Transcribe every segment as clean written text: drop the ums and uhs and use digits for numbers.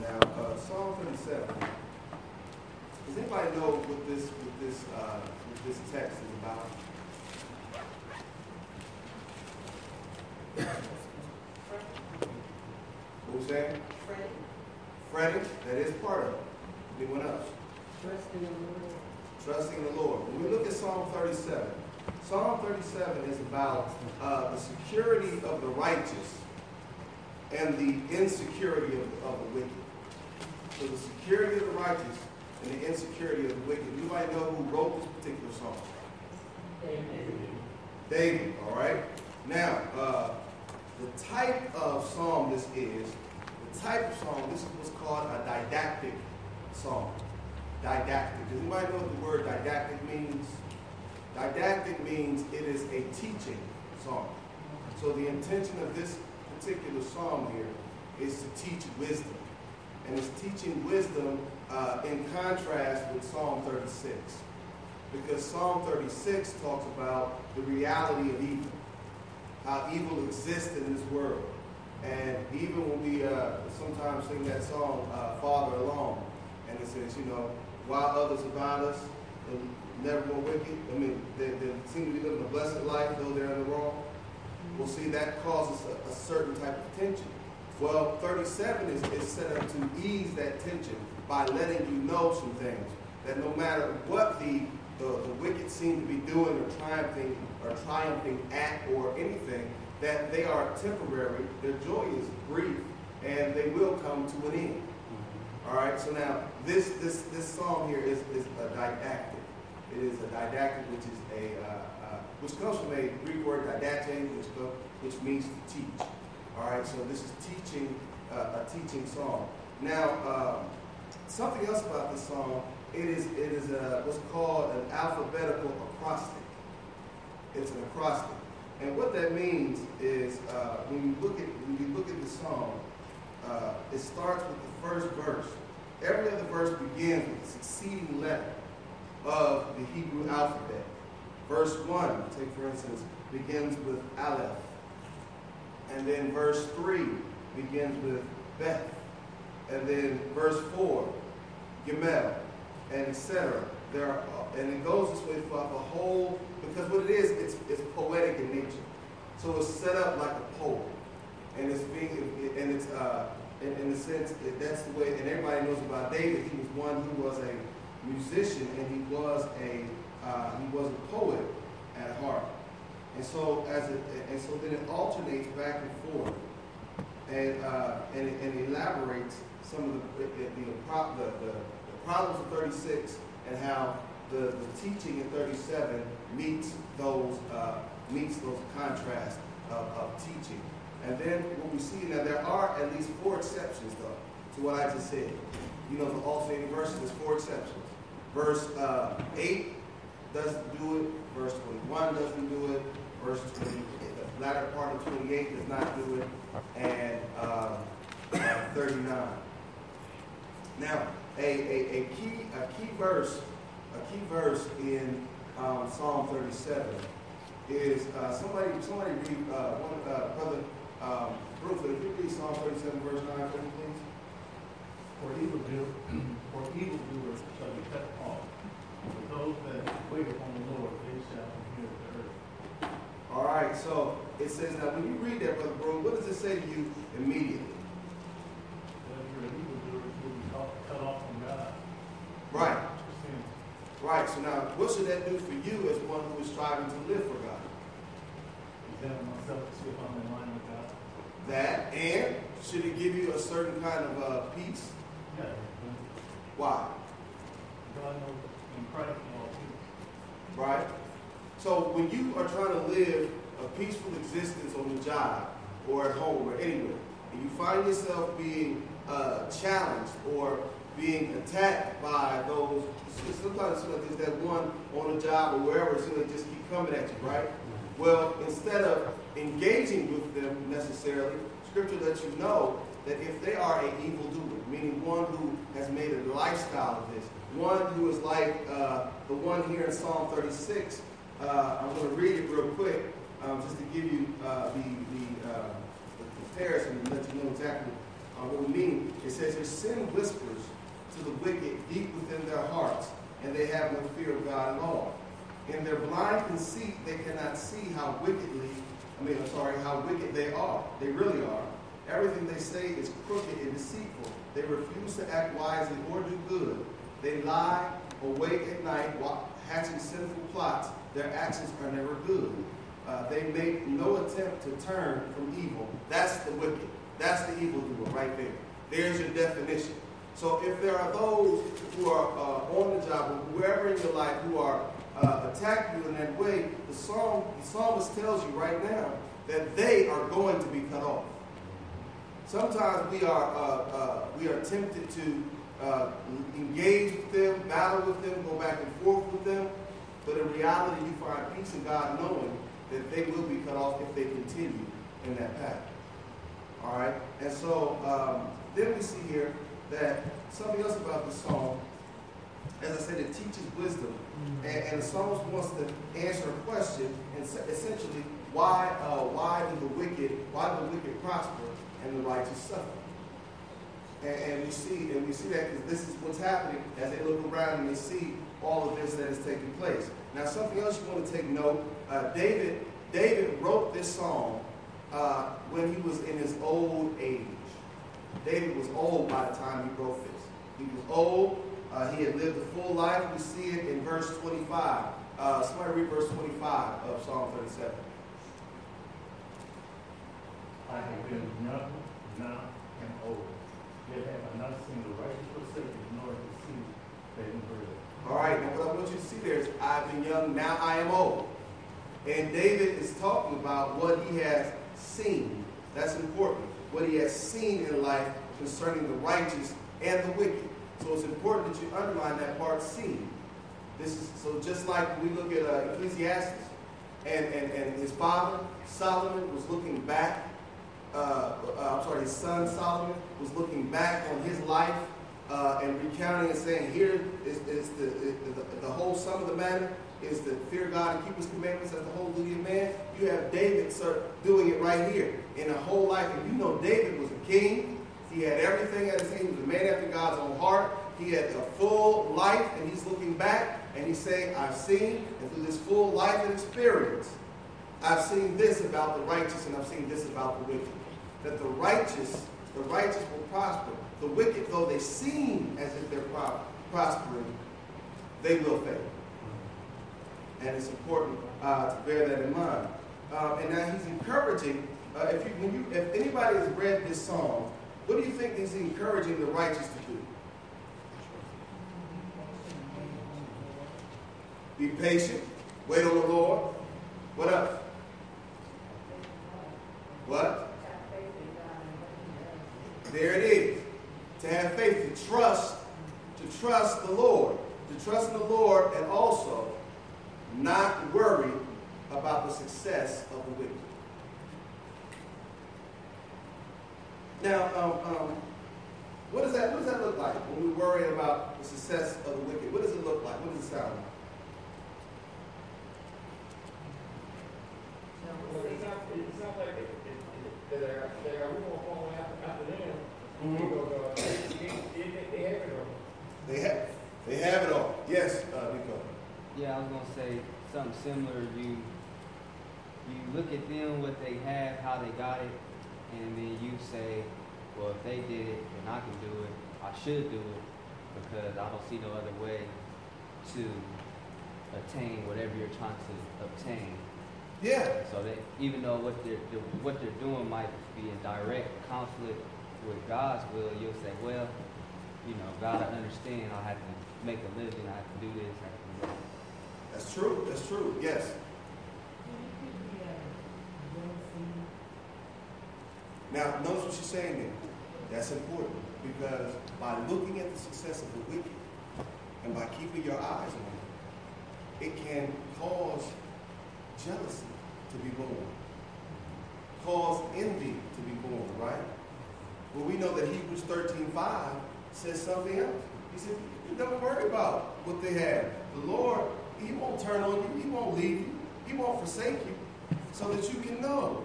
Now, Psalm 37. Does anybody know what this text is about? What was that? Fretting. That is part of it. Anyone else? Trusting the Lord. Trusting the Lord. When we look at Psalm 37, Psalm 37 is about the security of the righteous and the insecurity of the wicked. So the security of the righteous and the insecurity of the wicked. Anybody know who wrote this particular song? David, all right? Now, the type of psalm this was called a didactic psalm. Didactic. Does anybody know what the word didactic means? Didactic means it is a teaching psalm. So the intention of this particular psalm here is to teach wisdom. And it's teaching wisdom in contrast with Psalm 36. Because Psalm 36 talks about the reality of evil. How evil exists in this world. And even when we sometimes sing that song, Father Alone, and it says, you know, while others about us, never more wicked, they seem to be living a blessed life, though they're in the wrong. Well, see, that causes a certain type of tension. Well, 37 is set up to ease that tension by letting you know some things, that no matter what the wicked seem to be doing or triumphing at or anything, that they are temporary, their joy is brief, and they will come to an end. All right, so now this psalm here is a didactic. It is a didactic, which is which comes from a Greek word didactē, which means to teach. All right, so this is teaching, a teaching psalm. Now, something else about this psalm, it is what's called an alphabetical acrostic. It's an acrostic, and what that means is when you look at the psalm, it starts with the first verse. Every other verse begins with the succeeding letter of the Hebrew alphabet. Verse 1, take for instance, begins with Aleph. And then verse 3 begins with Beth. And then verse 4, Gimel, and etc. And it goes this way throughout the whole, because what it is, it's poetic in nature. So it's set up like a poem. And in a sense, that's the way, and everybody knows about David. He was one who was a musician, and he was a poet at heart. And so then it alternates back and forth, and elaborates some of the problems of 36 and how the teaching in 37 meets those contrasts of teaching. And then what we see, now there are at least 4 exceptions, though, to what I just said. You know, the alternating verses, there's 4 exceptions. Verse 8 doesn't do it. Verse 21 doesn't do it. Verse 20, the latter part of 28 does not do it. And 39. Now, a key verse in Psalm 37 is somebody read brother. Bruford, if you read Psalm 37, verse 9, please. For evildoers shall be cut off. For those that wait upon the Lord, they shall inherit the earth. All right, so it says, now when you read that, Brother Bruford, what does it say to you immediately? That you're an evildoer, you'll be cut off from God. Right. Right, so now what should that do for you as one who is striving to live for God? Examine myself to see if I'm in line with God. That, and should it give you a certain kind of peace? Yeah. Why? God knows in Christ all peace. Right? So when you are trying to live a peaceful existence on the job or at home or anywhere, and you find yourself being challenged or being attacked by those, sometimes there's that one on the job or wherever, it's going to just keep coming at you, right? Well, instead of engaging with them necessarily, Scripture lets you know that if they are an evildoer, meaning one who has made a lifestyle of this, one who is like the one here in Psalm 36, I'm going to read it real quick just to give you the comparison and let you know exactly or mean. It says his sin whispers to the wicked deep within their hearts, and they have no fear of God at all. In their blind conceit, they cannot see how wicked they are. They really are. Everything they say is crooked and deceitful. They refuse to act wisely or do good. They lie awake at night, hatching sinful plots. Their actions are never good. They make no attempt to turn from evil. That's the wicked. That's the evildoer right there. There's your definition. So if there are those who are on the job or whoever in your life who are attacking you in that way, the psalmist tells you right now that they are going to be cut off. Sometimes we are tempted to engage with them, battle with them, go back and forth with them. But in reality, you find peace in God knowing that they will be cut off if they continue in that path. All right? And so then we see here that something else about the psalm, as I said, it teaches wisdom. And the psalmist wants to answer a question, and essentially, why do the wicked prosper and the righteous suffer? And we see that because this is what's happening as they look around and they see all of this that is taking place. Now, something else you want to take note. David wrote this psalm when he was in his old age. David was old by the time he wrote this. He was old. He had lived a full life. We see it in verse 25. Somebody read verse 25 of Psalm 37. I have been young, now am old. Yet have I not seen the righteous forsaken, nor the seed begging bread. All right, now what I want you to see there is, I've been young, now I am old. And David is talking about what he has seen. That's important. What he has seen in life concerning the righteous and the wicked. So it's important that you underline that part, seen. So just like we look at Ecclesiastes, and his father, Solomon, was looking back. His son Solomon was looking back on his life and recounting and saying, here is the whole sum of the matter is to fear God and keep his commandments as the whole duty of man. You have David, sir, doing it right here in the whole life. And you know David was a king. He had everything at his hand. He was a man after God's own heart. He had a full life, and he's looking back, and he's saying, I've seen, and through this full life and experience, I've seen this about the righteous, and I've seen this about the wicked. That the righteous will prosper. The wicked, though they seem as if they're prospering, they will fail. And it's important to bear that in mind. And now he's encouraging. If anybody has read this psalm, what do you think he's encouraging the righteous to do? Be patient. Wait on the Lord. What else? What? There it is. To have faith, to trust the Lord. To trust in the Lord and also not worry about the success of the wicked. Now, what does that look like when we worry about the success of the wicked? What does it look like? What does it sound like? It sounds like they are going to fall after them. They have it all. They have it all. Yes, Nico. Yeah, I was going to say something similar. You look at them, what they have, how they got it, and then you say, well, if they did it, then I can do it. I should do it because I don't see no other way to attain whatever you're trying to obtain. Yeah. So that even though what they're doing might be in direct conflict with God's will, you'll say, well, you know, God, I understand. I have to make a living. I have to do this. I have to do that. That's true. That's true. Yes. Now, notice what she's saying there. That's important because by looking at the success of the wicked and by keeping your eyes on it, it can cause jealousy to be born, cause envy to be born, right? But we know that Hebrews 13:5 says something else. He said, don't worry about what they have. The Lord, he won't turn on you. He won't leave you. He won't forsake you so that you can know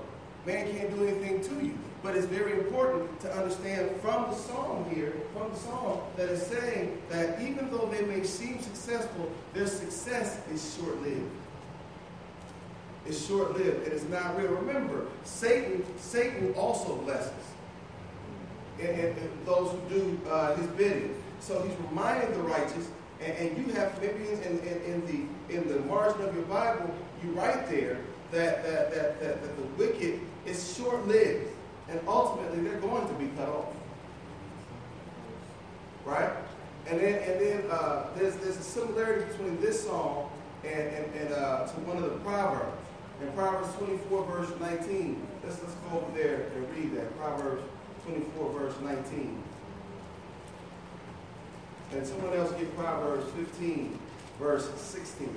man can't do anything to you. But it's very important to understand from the psalm here, from the psalm, that is saying that even though they may seem successful, their success is short-lived. It's short-lived. It is not real. Remember, Satan also blesses and those who do his bidding. So he's reminding the righteous, and you have maybe in the margin of your Bible, you write there that the wicked is short-lived. And ultimately, they're going to be cut off, right? And then there's a similarity between this psalm and to one of the proverbs. In Proverbs 24, verse 19, let's go over there and read that. Proverbs 24, verse 19. And someone else get Proverbs 15, verse 16.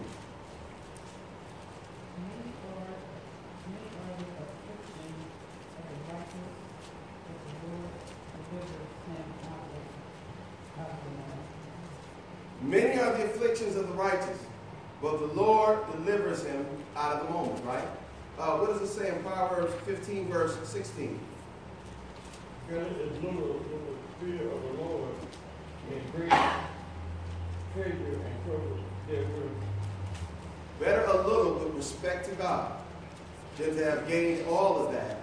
Many are the afflictions of the righteous, but the Lord delivers him out of them all, right? What does it say in Proverbs 15, verse 16? Great is the fear of the Lord, and great treasure and purpose therein. Better a little with respect to God than to have gained all of that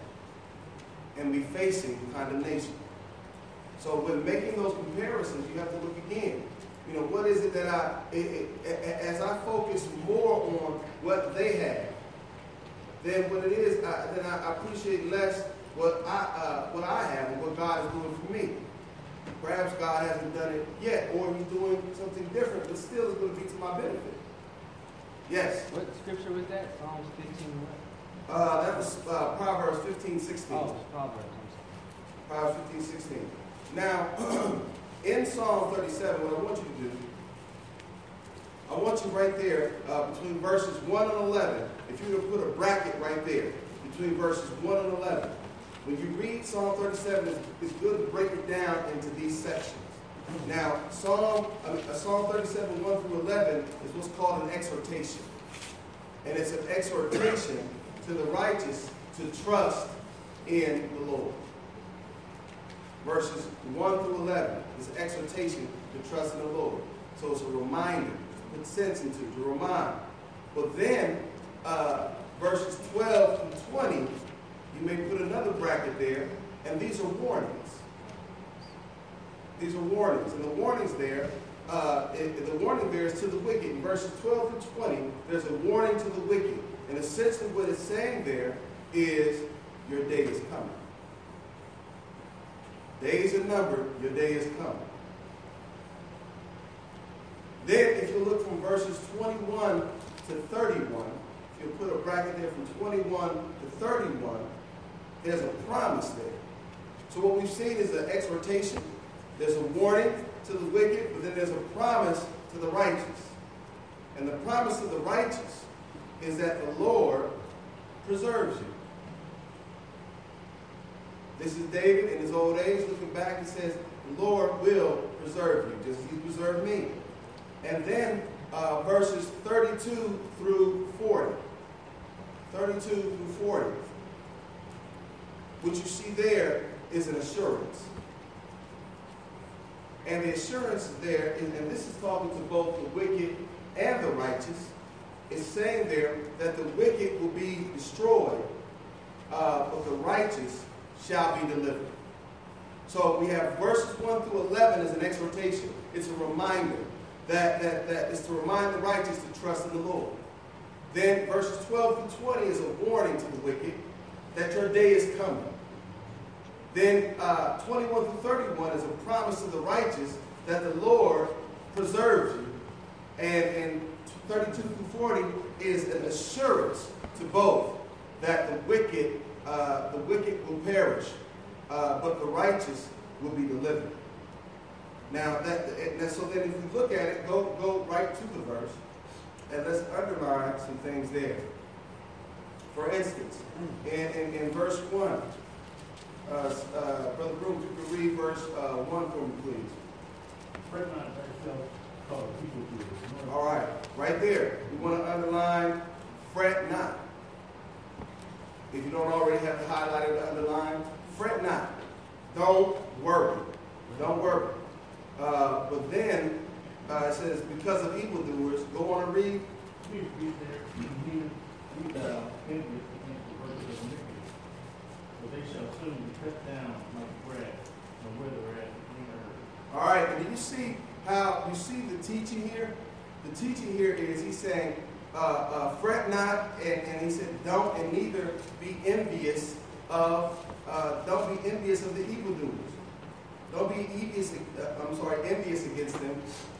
and be facing condemnation. So when making those comparisons, you have to look again. You know, what is it that as I focus more on what they have, then what it is, then I appreciate less what I have and what God is doing for me. Perhaps God hasn't done it yet, or He's doing something different, but still it's going to be to my benefit. Yes. What scripture was that? Psalms 15. What? That was Proverbs 15:16. Oh, it's Proverbs. Proverbs 15:16. Now. In Psalm 37, what I want you to do, I want you right there between verses 1 and 11, if you were to put a bracket right there between verses 1 and 11, when you read Psalm 37, it's good to break it down into these sections. Now, Psalm 37, 1 through 11 is what's called an exhortation. And it's an exhortation to the righteous to trust in the Lord. Verses 1 through 11 is an exhortation to trust in the Lord. So it's a reminder to put sense into, to remind. But then, verses 12 through 20, you may put another bracket there, and these are warnings. These are warnings. And the warnings there, the warning there is to the wicked. In verses 12 through 20, there's a warning to the wicked. And essentially what it's saying there is your day is coming. Days are numbered, your day is coming. Then, if you look from verses 21 to 31, if you put a bracket there from 21 to 31, there's a promise there. So what we've seen is an exhortation. There's a warning to the wicked, but then there's a promise to the righteous. And the promise to the righteous is that the Lord preserves you. This is David in his old age looking back and says, the Lord will preserve you, just as he preserved me. And then verses 32 through 40. 32 through 40. What you see there is an assurance. And the assurance there, and this is talking to both the wicked and the righteous, is saying there that the wicked will be destroyed, but the righteous shall be delivered. So we have verses 1 through 11 as an exhortation. It's a reminder that is to remind the righteous to trust in the Lord. Then verses 12 through 20 is a warning to the wicked that your day is coming. Then 21 through 31 is a promise to the righteous that the Lord preserves you. And 32 through 40 is an assurance to both that the wicked will perish, but the righteous will be delivered. Now, so then if you look at it, go right to the verse, and let's underline some things there. For instance, in verse 1, Brother Brooks, you can read verse 1 for me, please. Fret not thyself, because the people do it. All right, right there. We want to underline, fret not. If you don't already have it highlighted or underlined, Fret not. Don't worry. Don't worry. But then it says, because of evildoers, go on and read. But they shall soon be cut down like bread and wither at the green herb. All right, and do you see how you see the teaching here? The teaching here is he's saying, fret not, and he said, don't, and neither be envious of, don't be envious of the evildoers. Don't be envious against them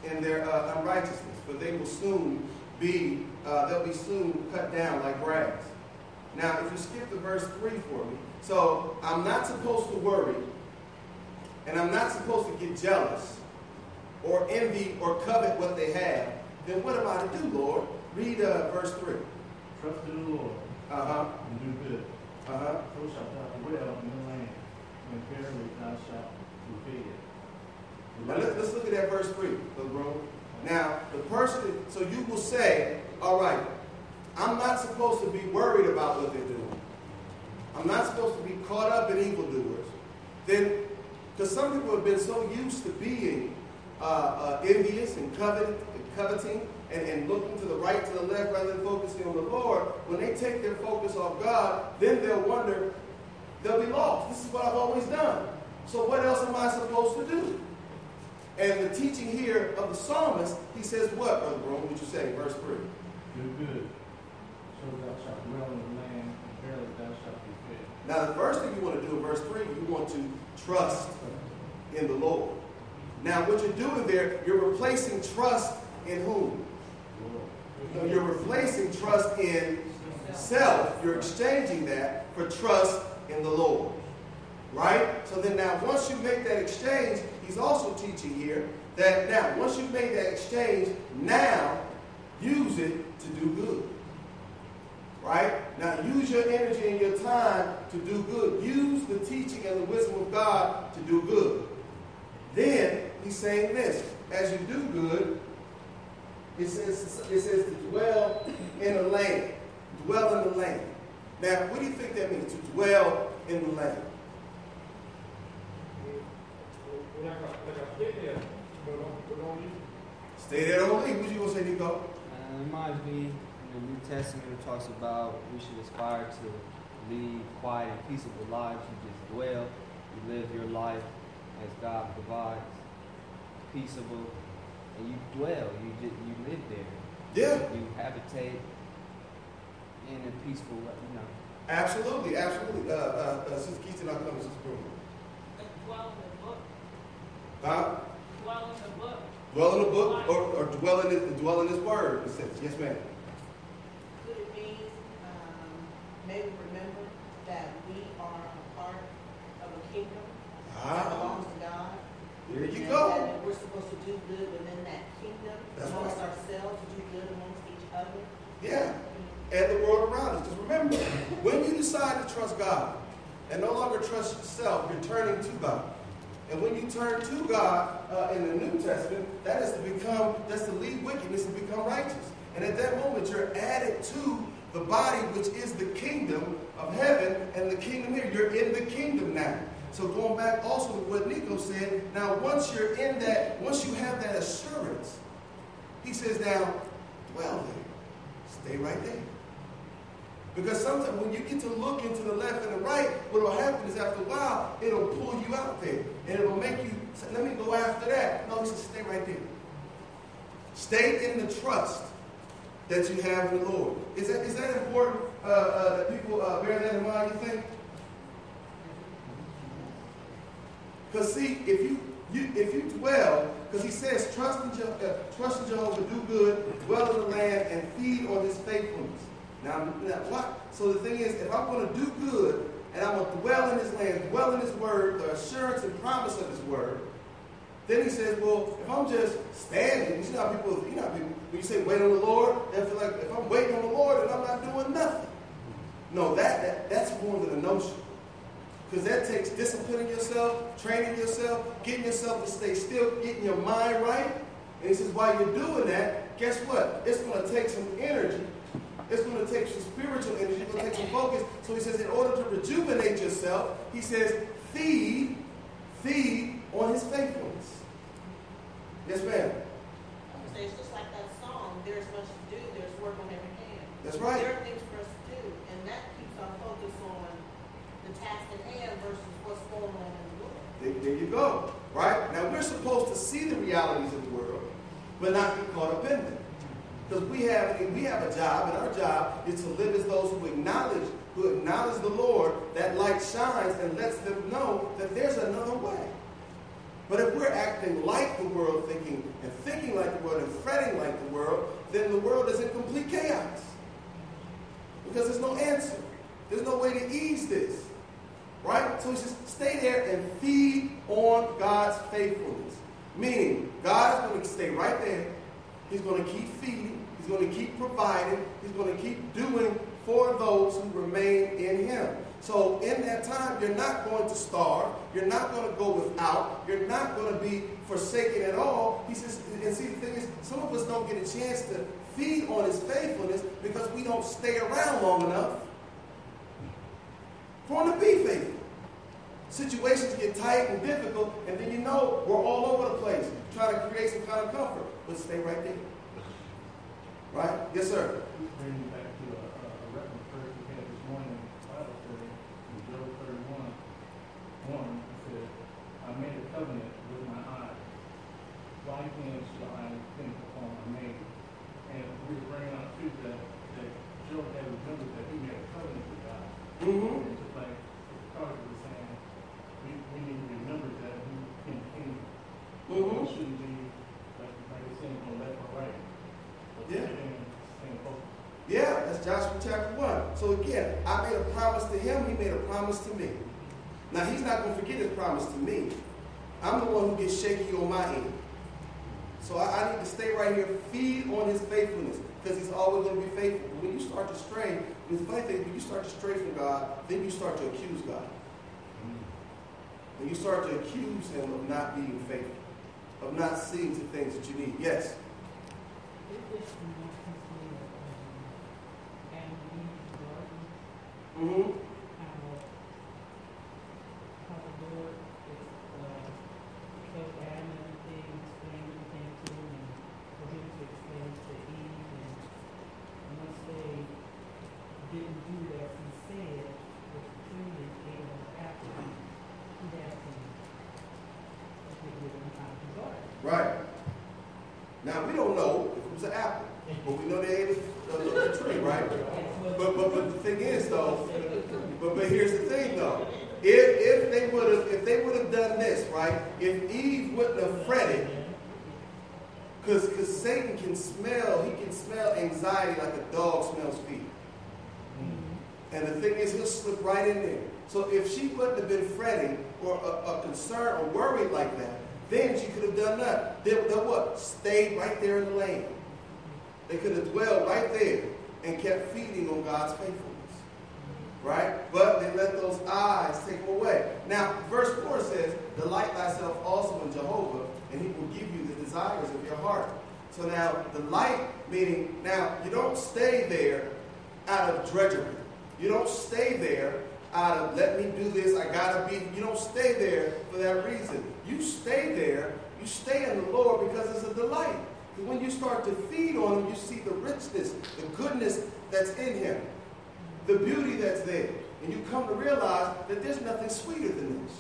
in their unrighteousness, for they will soon be, they'll be soon cut down like grass. Now, if you skip to verse 3 for me, so I'm not supposed to worry, and I'm not supposed to get jealous or envy or covet what they have. Then what am I to do, Lord? Read verse 3. Trust in the Lord, and do good. So shalt thou dwell in the land, and verily thou shalt be fed. Now let's look at that verse 3, Brother Brown. Now, the person, so you will say, all right, I'm not supposed to be worried about what they're doing. I'm not supposed to be caught up in evildoers. Then, because some people have been so used to being envious and coveting and looking to the right, to the left, rather than focusing on the Lord, when they take their focus off God, then they'll wonder, they'll be lost. This is what I've always done. So what else am I supposed to do? And the teaching here of the psalmist, he says what, Brother Rome, would you say? Verse 3. Do good, so thou shalt dwell in the land, and verily thou shalt be fed. Now the first thing you want to do in verse 3, you want to trust in the Lord. Now, what you're doing there, you're replacing trust in whom? So you're replacing trust in self. You're exchanging that for trust in the Lord. Right? So then now, once you make that exchange, he's also teaching here that now, once you've made that exchange, now use it to do good. Right? Now, use your energy and your time to do good. Use the teaching and the wisdom of God to do good. Then, he's saying this, as you do good, it says to dwell in the land. Dwell in the land. Now, what do you think that means, to dwell in the land? Stay there, don't leave. What you going to say, Nico? It reminds me, in the New Testament, it talks about we should aspire to lead quiet and peaceable lives. You just dwell, you live your life as God provides, peaceable, and you dwell, you live there. Yeah. You habitate in a peaceful way, you know. Absolutely, absolutely. Sister Keaton, I'll come to Sister Brooklyn. Dwell in the book. Huh? Dwell in the book. Dwell in the book, or dwell in His word, it says. Yes, ma'am. Could it mean, maybe remember that we are a part of a kingdom? Belongs to God. There you go. We're supposed to do good within that kingdom. That's amongst right. Ourselves, to do good amongst each other. Yeah. And the world around us. Just remember, when you decide to trust God and no longer trust yourself, you're turning to God. And when you turn to God in the New Testament, that's to leave wickedness and become righteous. And at that moment, you're added to the body, which is the kingdom of heaven and the kingdom here. You're in the kingdom now. So going back also to what Nico said, now once you're in that, once you have that assurance, he says now, dwell there. Stay right there. Because sometimes when you get to look into the left and the right, what will happen is after a while, it'll pull you out there. And it'll make you say, let me go after that. No, he says, stay right there. Stay in the trust that you have in the Lord. Is that important that people bear that in mind, you think? Because see, if you dwell, because he says, trust in Jehovah, do good, dwell in the land, and feed on his faithfulness. Now what? So the thing is, if I'm going to do good, and I'm going to dwell in his land, dwell in his word, the assurance and promise of his word, then he says, well, if I'm just standing, you know how people, when you say wait on the Lord, they feel like if I'm waiting on the Lord, then I'm not doing nothing. No, that's more than a notion. Because that takes disciplining yourself, training yourself, getting yourself to stay still, getting your mind right. And he says, while you're doing that, guess what? It's going to take some energy. It's going to take some spiritual energy. It's going to take some focus. So he says, in order to rejuvenate yourself, he says, feed on his faithfulness. Yes, ma'am. It's just like that song, there's much to do, there's work on every hand. That's right. There are things for us to do, and that keeps our focus on the task at hand versus what's going on in the world. There you go. Right? Now, we're supposed to see the realities of the world, but not be caught up in them. Because we have a job, and our job is to live as those who acknowledge the Lord, that light shines and lets them know that there's another way. But if we're acting like the world, thinking like the world, and fretting like the world, then the world is in complete chaos. Because there's no answer. There's no way to ease this. Right? So he says, stay there and feed on God's faithfulness. Meaning, God's going to stay right there. He's going to keep feeding. He's going to keep providing. He's going to keep doing for those who remain in him. So in that time, you're not going to starve. You're not going to go without. You're not going to be forsaken at all. He says, and see, the thing is, some of us don't get a chance to feed on his faithfulness because we don't stay around long enough for him to be faithful. Situations get tight and difficult, and then you know we're all over the place trying to create some kind of comfort. But stay right there. Right? Yes, sir. Covenant with my eyes. By him shall I think upon my name. And we bring out to that Job had remembered that he made a covenant with God. Mm-hmm. And just like the prophet was saying, we need to remember that we can king. Mm-hmm. We shouldn't be like it's saying on left or right. Yeah. Yeah, that's Joshua chapter 1. So again, I made a promise to him, he made a promise to me. Now he's not going to forget his promise to me. I'm the one who gets shaky on my end. So I need to stay right here, feed on his faithfulness, because he's always going to be faithful. But when you start to stray, the funny thing, when you start to stray from God, then you start to accuse God. When you start to accuse him of not being faithful, of not seeing the things that you need. Yes? Mm-hmm. Because Satan can smell, he can smell anxiety like a dog smells feet. Mm-hmm. And the thing is, he'll slip right in there. So if she wouldn't have been fretting or a concern or worried like that, then she could have done nothing. Then what? Stayed right there in the lane. They could have dwelled right there and kept feeding on God's faithfulness. Right? But they let those eyes take them away. Now, verse 4 says, delight thyself also in Jehovah, and he will give you the desires of your heart. So now, delight, meaning, now, you don't stay there out of drudgery. You don't stay there out of, let me do this, I gotta be. You don't stay there for that reason. You stay there, you stay in the Lord because it's a delight. Because when you start to feed on him, you see the richness, the goodness that's in him, the beauty that's there. And you come to realize that there's nothing sweeter than this.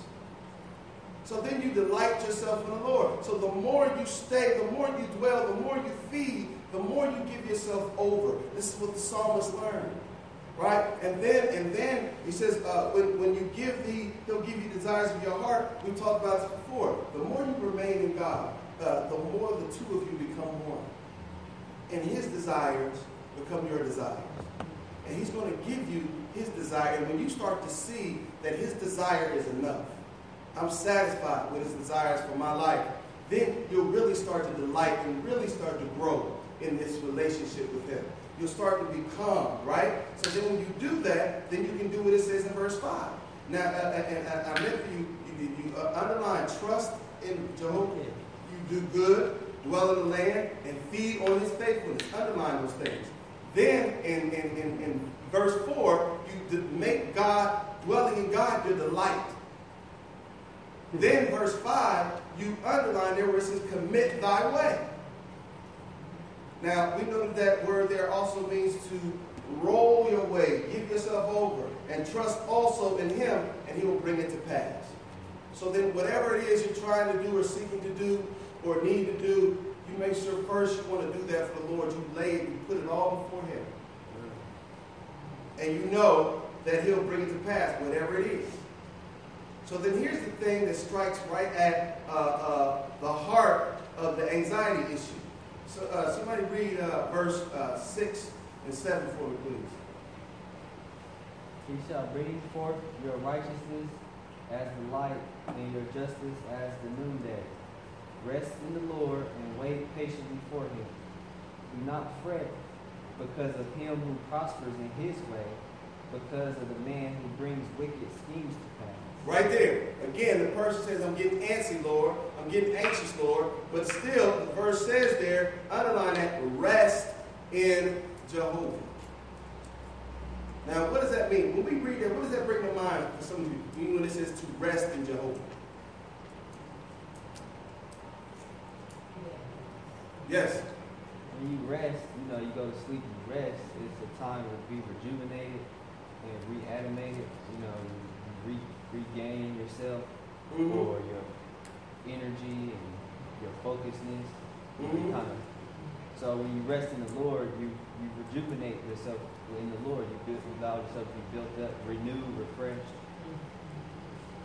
So then you delight yourself in the Lord. So the more you stay, the more you dwell, the more you feed, the more you give yourself over. This is what the psalmist learned, right? And then he says, when you give thee, he'll give you desires of your heart. We talked about this before. The more you remain in God, the more the two of you become one. And his desires become your desires. And he's going to give you his desire. And when you start to see that his desire is enough, I'm satisfied with his desires for my life, then you'll really start to delight and really start to grow in this relationship with him. You'll start to become, right? So then when you do that, then you can do what it says in verse 5. Now, and I meant for you underline trust in Jehovah. You do good, dwell in the land, and feed on his faithfulness. Underline those things. Then in verse 4, you make God, dwelling in God, you're the light. Then verse 5, you underline there where it says, commit thy way. Now, we know that word there also means to roll your way, give yourself over, and trust also in him, and he will bring it to pass. So then whatever it is you're trying to do or seeking to do or need to do, you make sure first you want to do that for the Lord. You lay it, you put it all before him. And you know that he'll bring it to pass, whatever it is. So then here's the thing that strikes right at the heart of the anxiety issue. So somebody read verse 6 and 7 for me, please. He shall bring forth your righteousness as the light and your justice as the noonday. Rest in the Lord and wait patiently for him. Do not fret because of him who prospers in his way, because of the man who brings wicked schemes to pass. Right there. Again, the person says, I'm getting antsy, Lord. I'm getting anxious, Lord. But still, the verse says there, underline that, rest in Jehovah. Now, what does that mean? When we read that, what does that bring to mind for some of you when it says to rest in Jehovah? Yes? When you rest, you know, you go to sleep and rest. It's a time to be rejuvenated and reanimated, you know, regain yourself, mm-hmm. or your energy and your focusedness. Mm-hmm. Kind of. So when you rest in the Lord, you rejuvenate yourself in the Lord. You allow yourself to be built up, renewed, refreshed.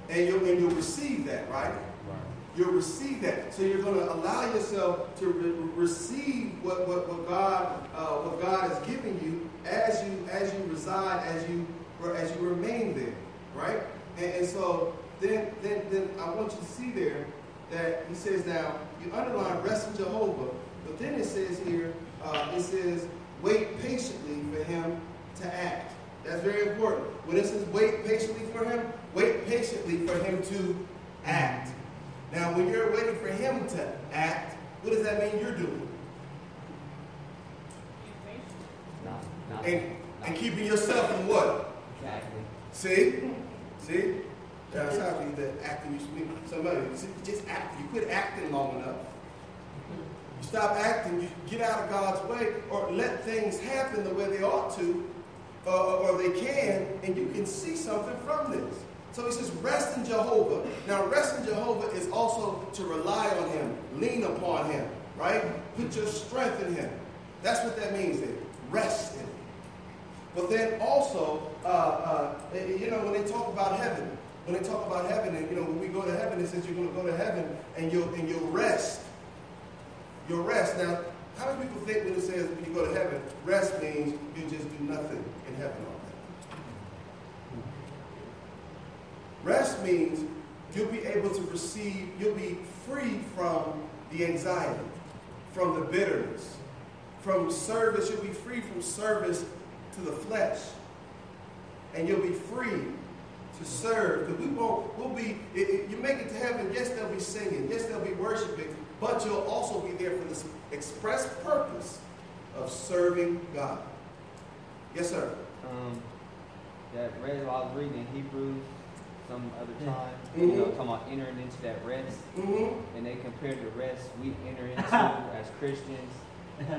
And you'll receive that, right? Right. You'll receive that. So you're going to allow yourself to receive what God has given you as you reside, as you remain there, right? And so then I want you to see there that he says now, you underline rest in Jehovah, but then it says here, wait patiently for him to act. That's very important. When it says wait patiently for him to act. Now, when you're waiting for him to act, what does that mean you're doing? And keeping yourself in what? Exactly. See? See? That's how you that acting you speak. Somebody just act. You quit acting long enough. You stop acting. You get out of God's way, or let things happen the way they ought to, or they can, and you can see something from this. So he says, rest in Jehovah. Now, rest in Jehovah is also to rely on him, lean upon him, right? Put your strength in him. That's what that means there. Rest in him. But then also, when they talk about heaven, and, you know, when we go to heaven, it says you're going to go to heaven and you'll rest. You'll rest. Now, how many people think when it says when you go to heaven, rest means you just do nothing in heaven all day? Rest means you'll be able to receive, you'll be free from the anxiety, from the bitterness, from service. You'll be free from service to the flesh, and you'll be free to serve. Because you make it to heaven, yes, they'll be singing, yes, they'll be worshiping, but you'll also be there for this express purpose of serving God. Yes, sir. I was reading in Hebrews some other time, mm-hmm. Talking about entering into that rest, mm-hmm. and they compared the rest we enter into as Christians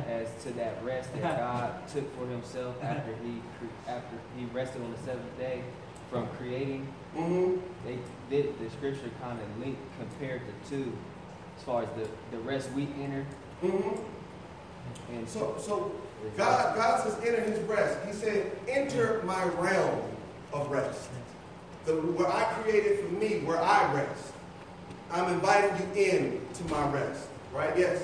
as to that rest that God took for himself after he rested on the seventh day from creating. Mm-hmm. They did the scripture kind of compared the two as far as the rest we enter. Mm-hmm. And so God says enter his rest. He said, enter my realm of rest. Where I created for me, where I rest. I'm inviting you in to my rest. Right? Yes.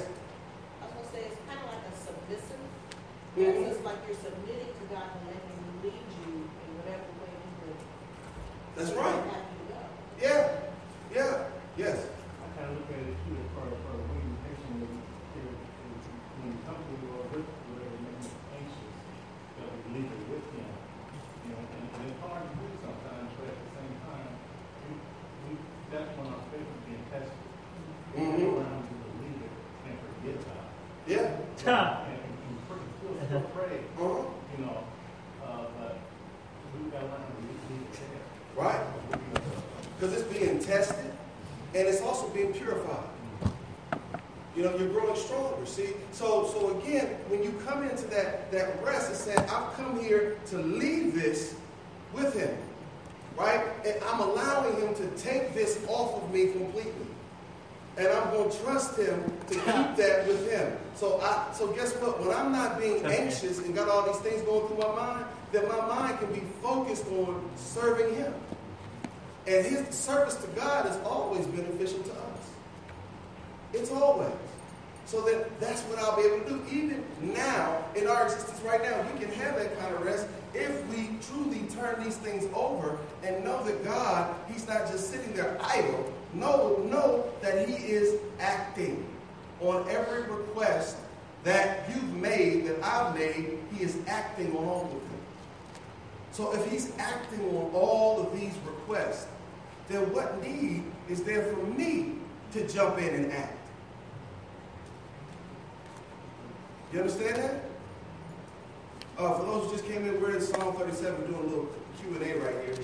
It's mm-hmm. like you're submitting to God and letting him lead you in whatever way he will. That's so right. Yeah. Yeah. Yes. I kind of look at it too as far as waiting patiently when you come to the Lord with whatever makes you anxious, that we leave it with him. You know, and it's hard to do sometimes, but at the same time, that's one of our faith is being tested. Mm-hmm. We're around to believe it and forget about it. Yeah. Pray. And it's also being purified. You know, you're growing stronger, see? So again, when you come into that rest, it's saying, I've come here to leave this with him, right? And I'm allowing him to take this off of me completely. And I'm going to trust him to keep that with him. So guess what? When I'm not being anxious and got all these things going through my mind, then my mind can be focused on serving him. And his service to God is always beneficial to us. It's always. So that's what I'll be able to do. Even now, in our existence right now, we can have that kind of rest if we truly turn these things over and know that God, he's not just sitting there idle. Know that he is acting on every request that you've made, that I've made. He is acting on all of them. So if he's acting on all of these requests, then what need is there for me to jump in and act? You understand that? For those who just came in, we're in Psalm 37, doing a little Q&A right here.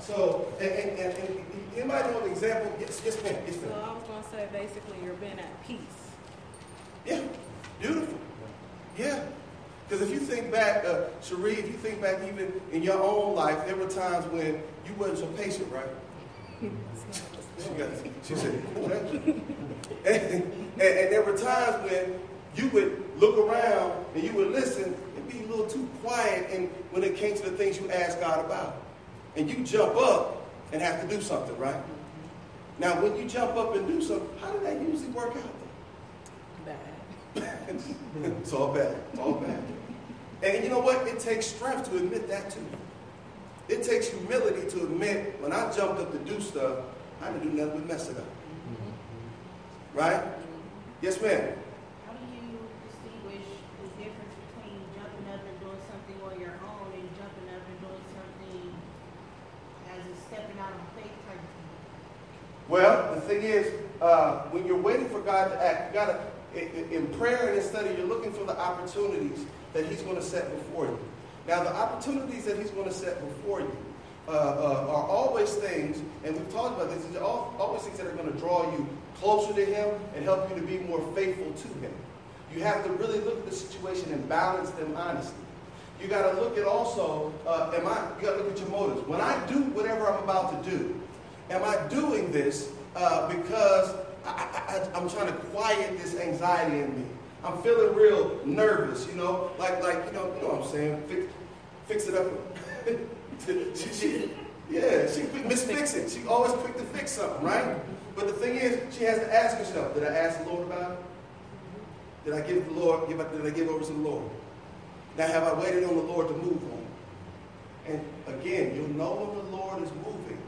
So, anybody know an example? Yes, ma'am. So I was going to say, basically, you're being at peace. Yeah, beautiful. Yeah. Because if you think back, Cherie, if you think back even in your own life, there were times when you weren't so patient, right? She said, and there were times when you would look around and you would listen and be a little too quiet and when it came to the things you asked God about. And you jump up and have to do something, right? Now, when you jump up and do something, how did that usually work out? It's all bad. It's all bad. And you know what? It takes strength to admit that too. It takes humility to admit when I jumped up to do stuff, I didn't do nothing but mess it up. Mm-hmm. Right? Yes, ma'am. How do you distinguish the difference between jumping up and doing something on your own and jumping up and doing something as a stepping out of faith type thing? Well, the thing is, when you're waiting for God to act, you got to. In prayer and in study, you're looking for the opportunities that he's going to set before you. Now, the opportunities that he's going to set before you are always things, and we've talked about this, these are always things that are going to draw you closer to him and help you to be more faithful to him. You have to really look at the situation and balance them honestly. You got to look at also, you got to look at your motives. When I do whatever I'm about to do, am I doing this because I'm trying to quiet this anxiety in me? I'm feeling real nervous, you know, like you know what I'm saying? Fix it up. She Miss Fix It. She always quick to fix something, right? But the thing is, she has to ask herself, did I ask the Lord about it? Did I give the Lord? Did I give over to the Lord? Now, have I waited on the Lord to move on? And again, you'll know when the Lord is moving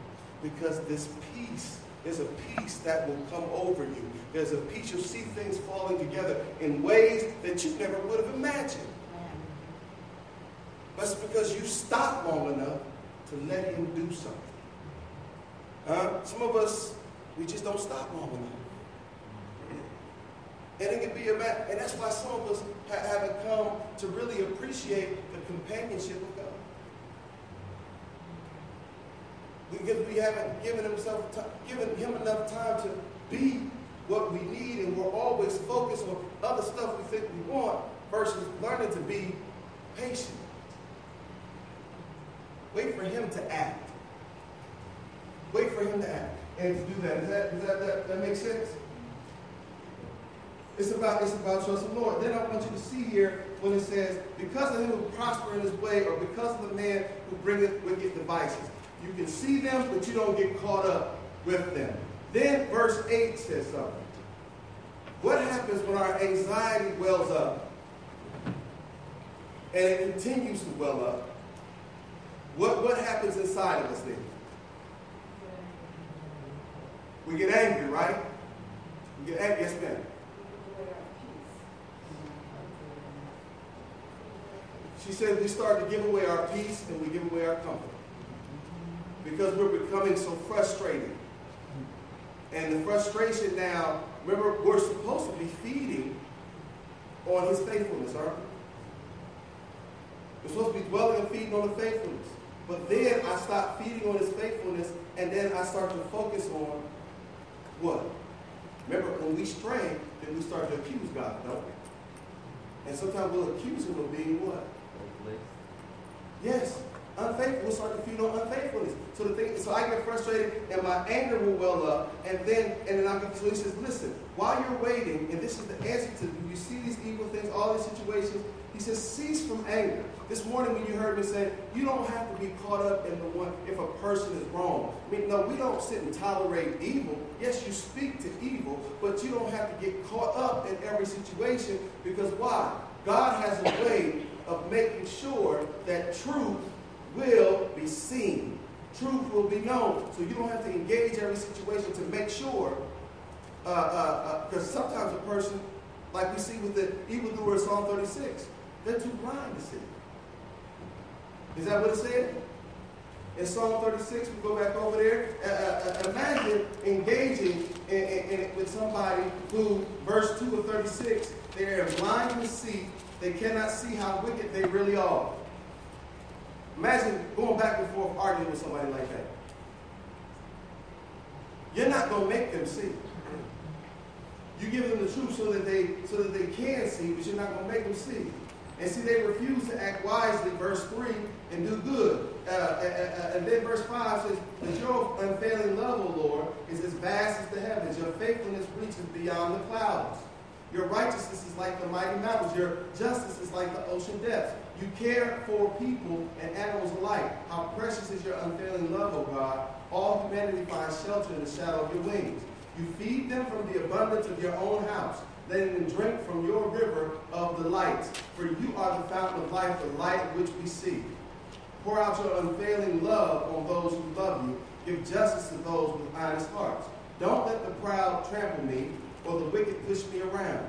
because this peace. There's a peace that will come over you. There's a peace. You'll see things falling together in ways that you never would have imagined. That's because you stopped long enough to let him do something. Some of us, we just don't stop long enough. And it can be and that's why some of us haven't come to really appreciate the companionship of God. Because we haven't given him enough time to be what we need, and we're always focused on other stuff we think we want versus learning to be patient. Wait for him to act. Wait for him to act and to do that. Does that make sense? It's about trusting the Lord. Then I want you to see here when it says, because of him who prosper in his way, or because of the man who bringeth wicked devices. You can see them, but you don't get caught up with them. Then verse 8 says something. What happens when our anxiety wells up and it continues to well up? What happens inside of us then? We get angry, right? We get angry. Yes, ma'am. She said we start to give away our peace and we give away our comfort. Because we're becoming so frustrated. And the frustration now, remember, we're supposed to be feeding on his faithfulness, aren't we? We're supposed to be dwelling and feeding on the faithfulness. But then I stop feeding on his faithfulness, and then I start to focus on what? Remember, when we stray, then we start to accuse God, don't we? And sometimes we'll accuse him of being what? Yes, unfaithful. We'll start to feed on unfaithfulness. So the thing, so I get frustrated, and my anger will well up, and then I get. So he says, listen, while you're waiting, and this is the answer to you see these evil things, all these situations. He says, cease from anger. This morning when you heard me say, you don't have to be caught up in the one if a person is wrong. I mean, no, we don't sit and tolerate evil. Yes, you speak to evil, but you don't have to get caught up in every situation because why? God has a way of making sure that truth will be seen. Truth will be known. So you don't have to engage every situation to make sure. Because sometimes a person, like we see with the evildoer in Psalm 36, they're too blind to see. Is that what it said? In Psalm 36, we go back over there. Imagine engaging in with somebody who, verse 2 of 36, they are blind to see. They cannot see how wicked they really are. Imagine going back and forth arguing with somebody like that. You're not going to make them see. You give them the truth so that they can see, but you're not going to make them see. And see, they refuse to act wisely, verse 3, and do good. And then verse 5 says, that your unfailing love, O Lord, is as vast as the heavens. Your faithfulness reaches beyond the clouds. Your righteousness is like the mighty mountains. Your justice is like the ocean depths. You care for people and animals alike. How precious is your unfailing love, O God. All humanity finds shelter in the shadow of your wings. You feed them from the abundance of your own house. Letting them drink from your river of delight. For you are the fountain of life, the light which we see. Pour out your unfailing love on those who love you. Give justice to those with honest hearts. Don't let the proud trample me, or the wicked push me around.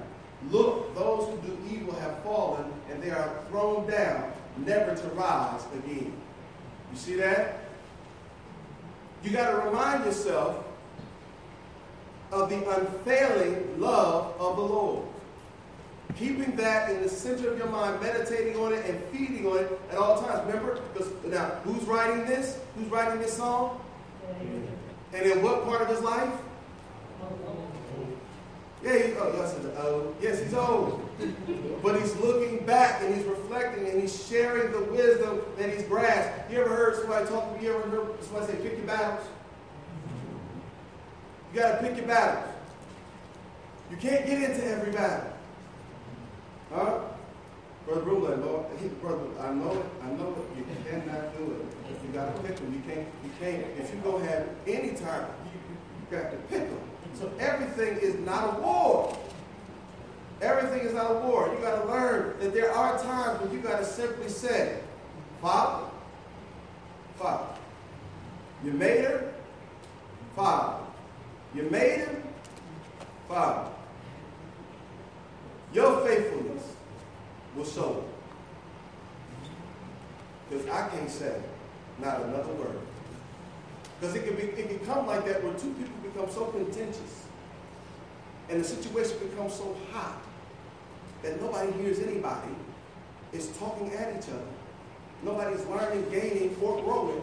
Look, those who do evil have fallen, and they are thrown down, never to rise again. You see that? You got to remind yourself of the unfailing love of the Lord. Keeping that in the center of your mind, meditating on it and feeding on it at all times. Remember, because now, who's writing this? Who's writing this song? David. And in what part of his life? Yeah, he's old. Y'all said the old. Yes, he's old. But he's looking back and he's reflecting and he's sharing the wisdom that he's grasped. You ever heard somebody talk? You ever heard somebody say, pick your battles? You got to pick your battles. You can't get into every battle. Huh? Brother Ruland, brother, I know it. You cannot do it. You got to pick them. You can't. If you don't have any time, you got to pick them. So everything is not a war. Everything is not a war. You got to learn that there are times when you got to simply say, Father, you made her, Father. You made him, Father. Your faithfulness will show him. Because I can't say not another word. Because it can come like that where two people become so contentious and the situation becomes so hot that nobody hears anybody. It's talking at each other. Nobody's learning, gaining, or growing.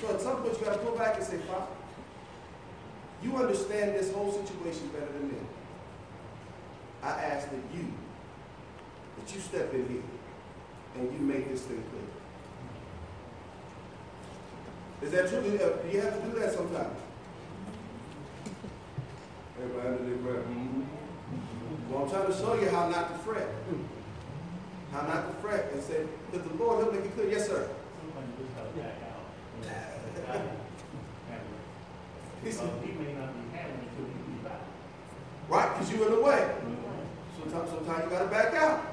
So at some point you got to pull back and say, Father, you understand this whole situation better than me. I ask that you step in here and you make this thing clear. Is that true? Do you have to do that sometimes? Everybody under their breath. Well, I'm trying to show you how not to fret. How not to fret and say, because the Lord, he'll make it clear. Yes, sir. He may not be handling it till he be back. Right, because you're in the way. Sometimes you got to back out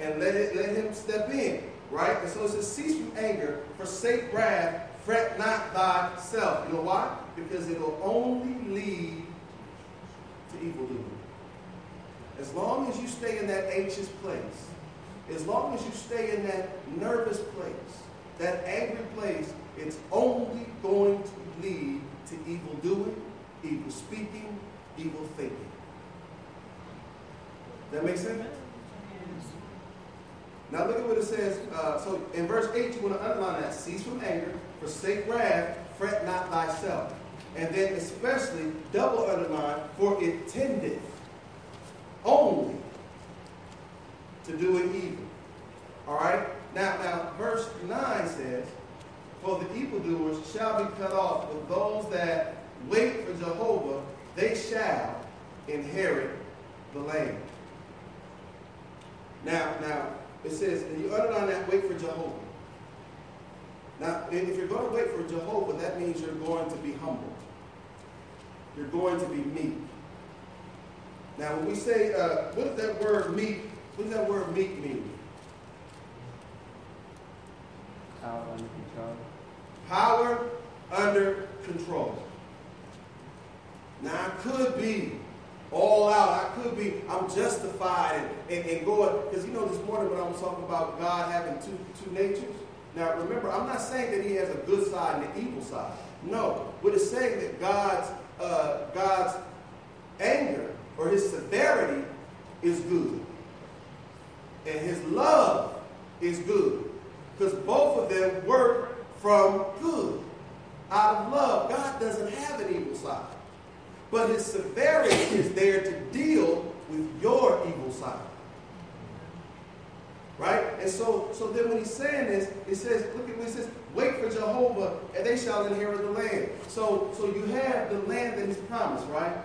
and let him step in. Right? And so it says, cease from anger, forsake wrath, fret not thyself. You know why? Because it will only lead to evildoing. As long as you stay in that anxious place, as long as you stay in that nervous place, that angry place, it's only going to lead to evil doing, evil speaking, evil thinking. That make sense? Now look at what it says. So in verse 8, you want to underline that. Cease from anger, forsake wrath, fret not thyself. And then especially double underline, for it tendeth only to doing evil. All right? Now verse 9 says, for the evildoers shall be cut off, but those that wait for Jehovah, they shall inherit the land. Now, it says, and you underline that, wait for Jehovah. Now, if you're going to wait for Jehovah, that means you're going to be humble. You're going to be meek. Now, when we say, what does that word meek? What does that word meek mean? Power under control. Power under control. Now, I could be all out. I could be, I'm justified and going, because you know this morning when I was talking about God having two natures. Now, remember, I'm not saying that he has a good side and an evil side. No. What it's saying that God's anger or his severity is good. And his love is good. Because both of them work from good. Out of love. God doesn't have an evil side. But his severity is there to deal with your evil side. Right? And so then when he's saying this, it says, look at what it says, wait for Jehovah, and they shall inherit the land. So you have the land that he's promised, right?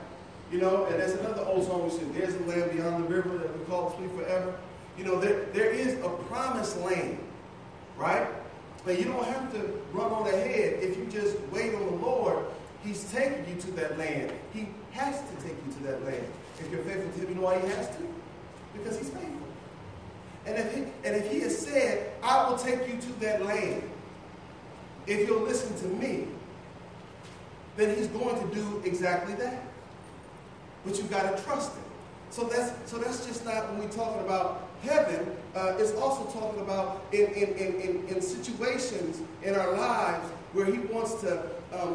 You know, and that's another old song we sing, there's a land beyond the river that we call sweet forever. You know, there is a promised land, right? But you don't have to run on ahead. If you just wait on the Lord, he's taking you to that land. He has to take you to that land. If you're faithful to him, you know why he has to? Because he's faithful. And if he has said, I will take you to that land, if you'll listen to me, then he's going to do exactly that. But you've got to trust him. So that's just not when we're talking about heaven. It's also talking about in situations in our lives where he wants to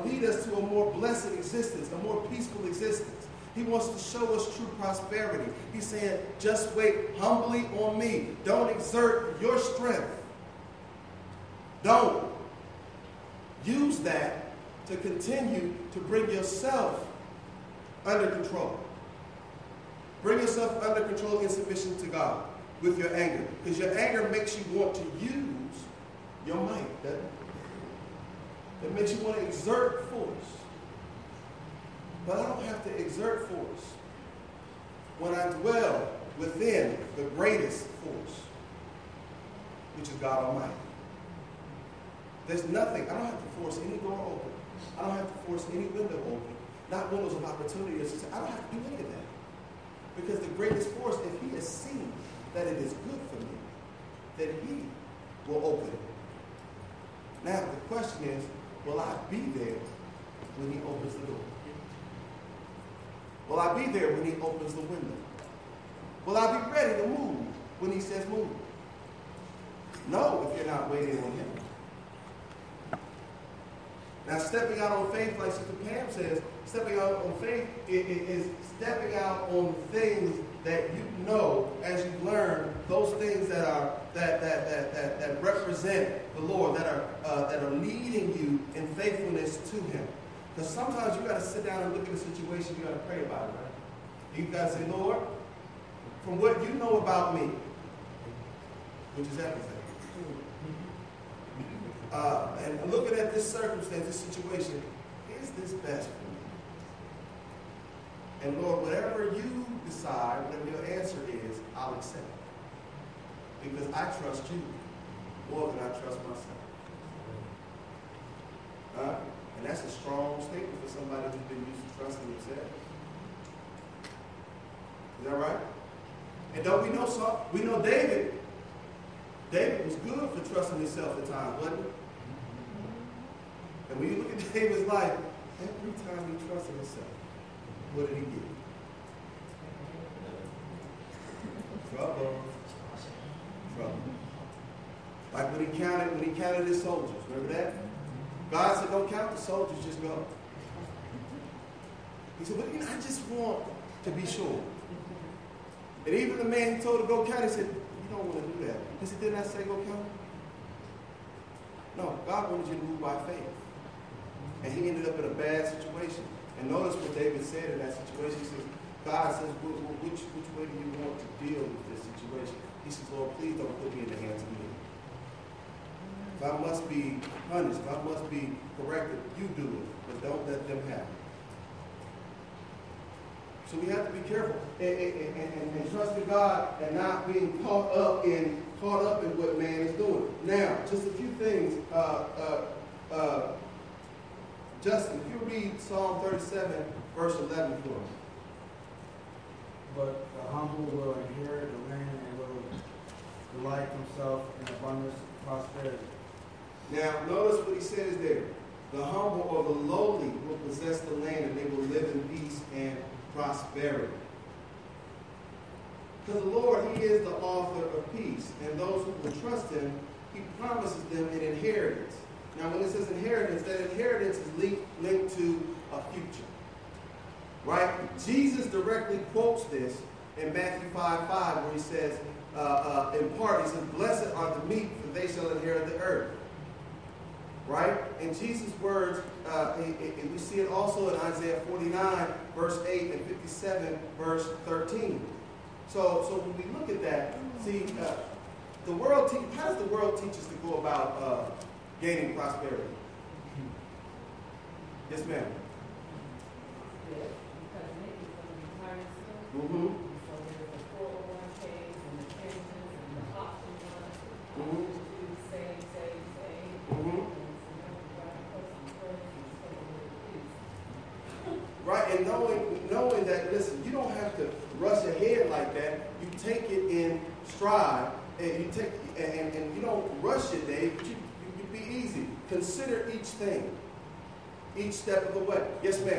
lead us to a more blessed existence, a more peaceful existence. He wants to show us true prosperity. He's saying, just wait humbly on me. Don't exert your strength. Don't use that to continue to bring yourself under control. Bring yourself under control in submission to God with your anger. Because your anger makes you want to use your might, doesn't it? It makes you want to exert force. But I don't have to exert force when I dwell within the greatest force, which is God Almighty. There's nothing. I don't have to force any door open. I don't have to force any window open. Not windows of opportunity. I don't have to do any of that. Because the greatest force, if he has seen that it is good for me, then he will open it. Now, the question is, will I be there when he opens the door? Will I be there when he opens the window? Will I be ready to move when he says move? No, if you're not waiting on him. Now, stepping out on faith, like Sister Pam says, stepping out on faith is stepping out on things that you know as you learn, those things that are that represent the Lord, that are leading you in faithfulness to him. Because sometimes you got to sit down and look at a situation, you got to pray about it, right? You've got to say, Lord, from what you know about me, which is everything, and looking at this circumstance, this situation, is this best for me? And Lord, whatever you decide, whatever your answer is, I'll accept it. Because I trust you more than I trust myself. And that's a strong statement for somebody who's been used to trusting themselves. Is that right? And don't we know some? We know David. David was good for trusting himself at times, wasn't he? And when you look at David's life, every time he trusted himself, what did he get? Trouble. Like when he counted his soldiers, remember that? God said, don't count the soldiers, just go. He said, well, I just want to be sure. And even the man he told to go count, he said, you don't want to do that. Because didn't I say go kill? No, God wanted you to move by faith. And he ended up in a bad situation. And notice what David said in that situation. He says, God says, which way do you want to deal with this situation? He says, Lord, please don't put me in the hands of me. If I must be punished, if I must be corrected, you do it. But don't let them have it. So we have to be careful and trust in God and not being caught up in what man is doing. Now, just a few things. Justin, if you read Psalm 37, verse 11 for me. But the humble will inherit the land and will delight himself in abundance and prosperity. Now, notice what he says there. The humble or the lowly will possess the land and they will live in peace and prosperity. Because the Lord, he is the author of peace. And those who will trust him, he promises them an inheritance. Now, when it says inheritance, that inheritance is linked to a future. Right? Jesus directly quotes this in Matthew 5:5, where he says, in part, he says, blessed are the meek, for they shall inherit the earth. Right? In Jesus' words, and we see it also in Isaiah 49, verse 8, and 57, verse 13. So when we look at that, see, how does the world teach us to go about gaining prosperity? Yes, ma'am. Mm-hmm. So there's the 401(k)s and the pensions and the option ones. Mm-hmm. Save. Mm-hmm. Right, and knowing that, listen, you don't have to rush ahead like that. You take it in stride, and you take and you don't rush it, Dave. But you be easy. Consider each thing, each step of the way. Yes, ma'am. I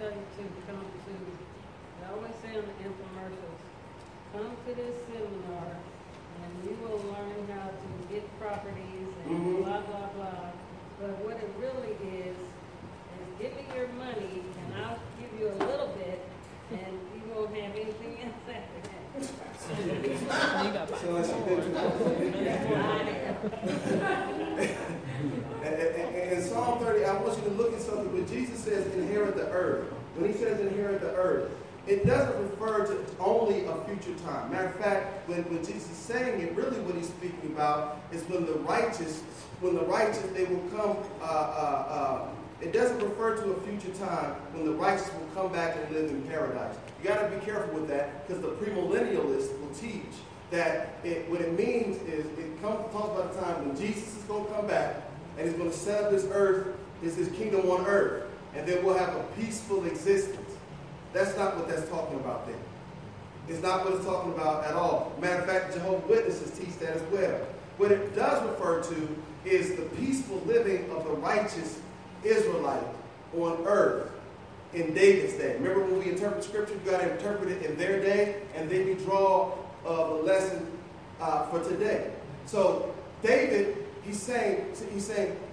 tell you to come to. I always say on the infomercials, come to this seminar and you will learn how to get properties and blah, blah, blah. But what it really is give me your money and I'll give you a little bit and you won't have anything else after that. So that's in Psalm 30, I want you to look at something when Jesus says inherit the earth. When he says inherit the earth, it doesn't refer to only a future time. Matter of fact, when Jesus is saying it, really what he's speaking about is when the righteous, they will come. It doesn't refer to a future time when the righteous will come back and live in paradise. You got to be careful with that because the premillennialists will teach that what it means is it talks about a time when Jesus is going to come back and he's going to set up this earth, his kingdom on earth, and then we'll have a peaceful existence. That's not what that's talking about there. It's not what it's talking about at all. Matter of fact, Jehovah's Witnesses teach that as well. What it does refer to is the peaceful living of the righteous Israelite on earth in David's day. Remember when we interpret Scripture, you've got to interpret it in their day, and then you draw a lesson for today. So David, he's saying,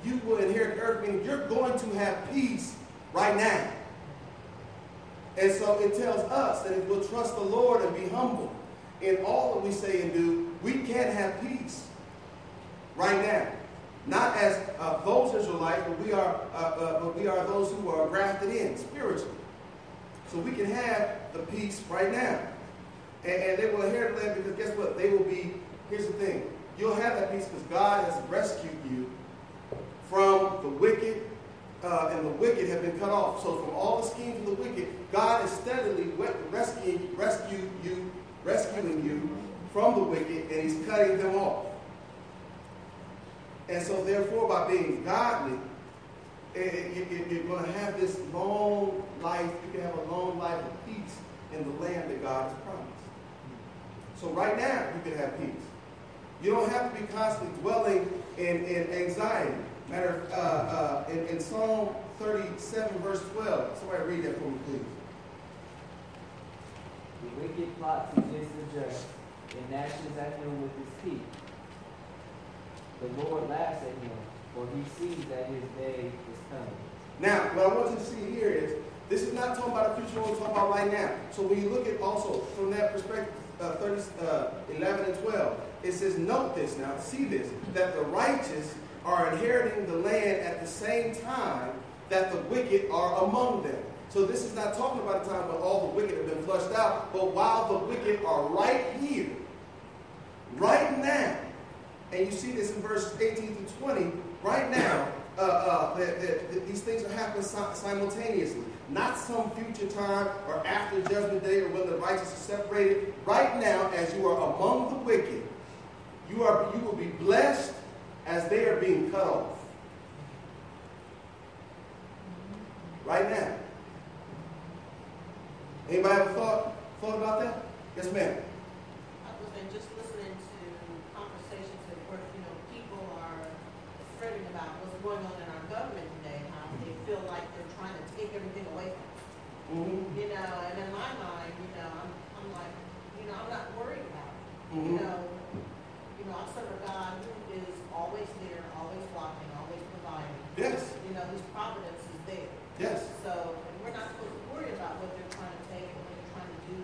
you will inherit the earth, meaning you're going to have peace right now. And so it tells us that if we'll trust the Lord and be humble in all that we say and do, we can have peace right now. Not as those Israelites, but we are those who are grafted in spiritually. So we can have the peace right now. And they will inherit the land because guess what? They will be, here's the thing, you'll have that peace because God has rescued you from the wicked. And the wicked have been cut off. So from all the schemes of the wicked, God is steadily rescuing you from the wicked, and he's cutting them off. And so therefore, by being godly, you're going to have this long life. You can have a long life of peace in the land that God has promised. So right now, you can have peace. You don't have to be constantly dwelling in anxiety. Matter of in Psalm 37, verse 12. Somebody read that for me, please. The wicked plots against the just and gnashes at him with his teeth. The Lord laughs at him, for he sees that his day is coming. Now, what I want you to see here is this is not talking about a future, we're talking about right now. So when you look at also from that perspective, 11 and 12. It says, note this now, see this, that the righteous are inheriting the land at the same time that the wicked are among them. So this is not talking about a time when all the wicked have been flushed out, but while the wicked are right here, right now, and you see this in verses 18 through 20, right now, these things are happening simultaneously. Not some future time or after Judgment Day or when the righteous are separated. Right now, as you are among the wicked, you will be blessed as they are being cut off. Right now. Anybody have a thought about that? Yes, ma'am. I was just listening to conversations at work. You know, people are fretting about what's going on in our government today, how they feel like they're trying to take everything away from us. Mm-hmm. You know, and in my mind, you know, I'm like, you know, I'm not worried about it. Mm-hmm. You know, I serve a God who is always there, always watching, always providing. Yes. You know, His providence is there. Yes. So we're not supposed to worry about what they're trying to take and what they're trying to do,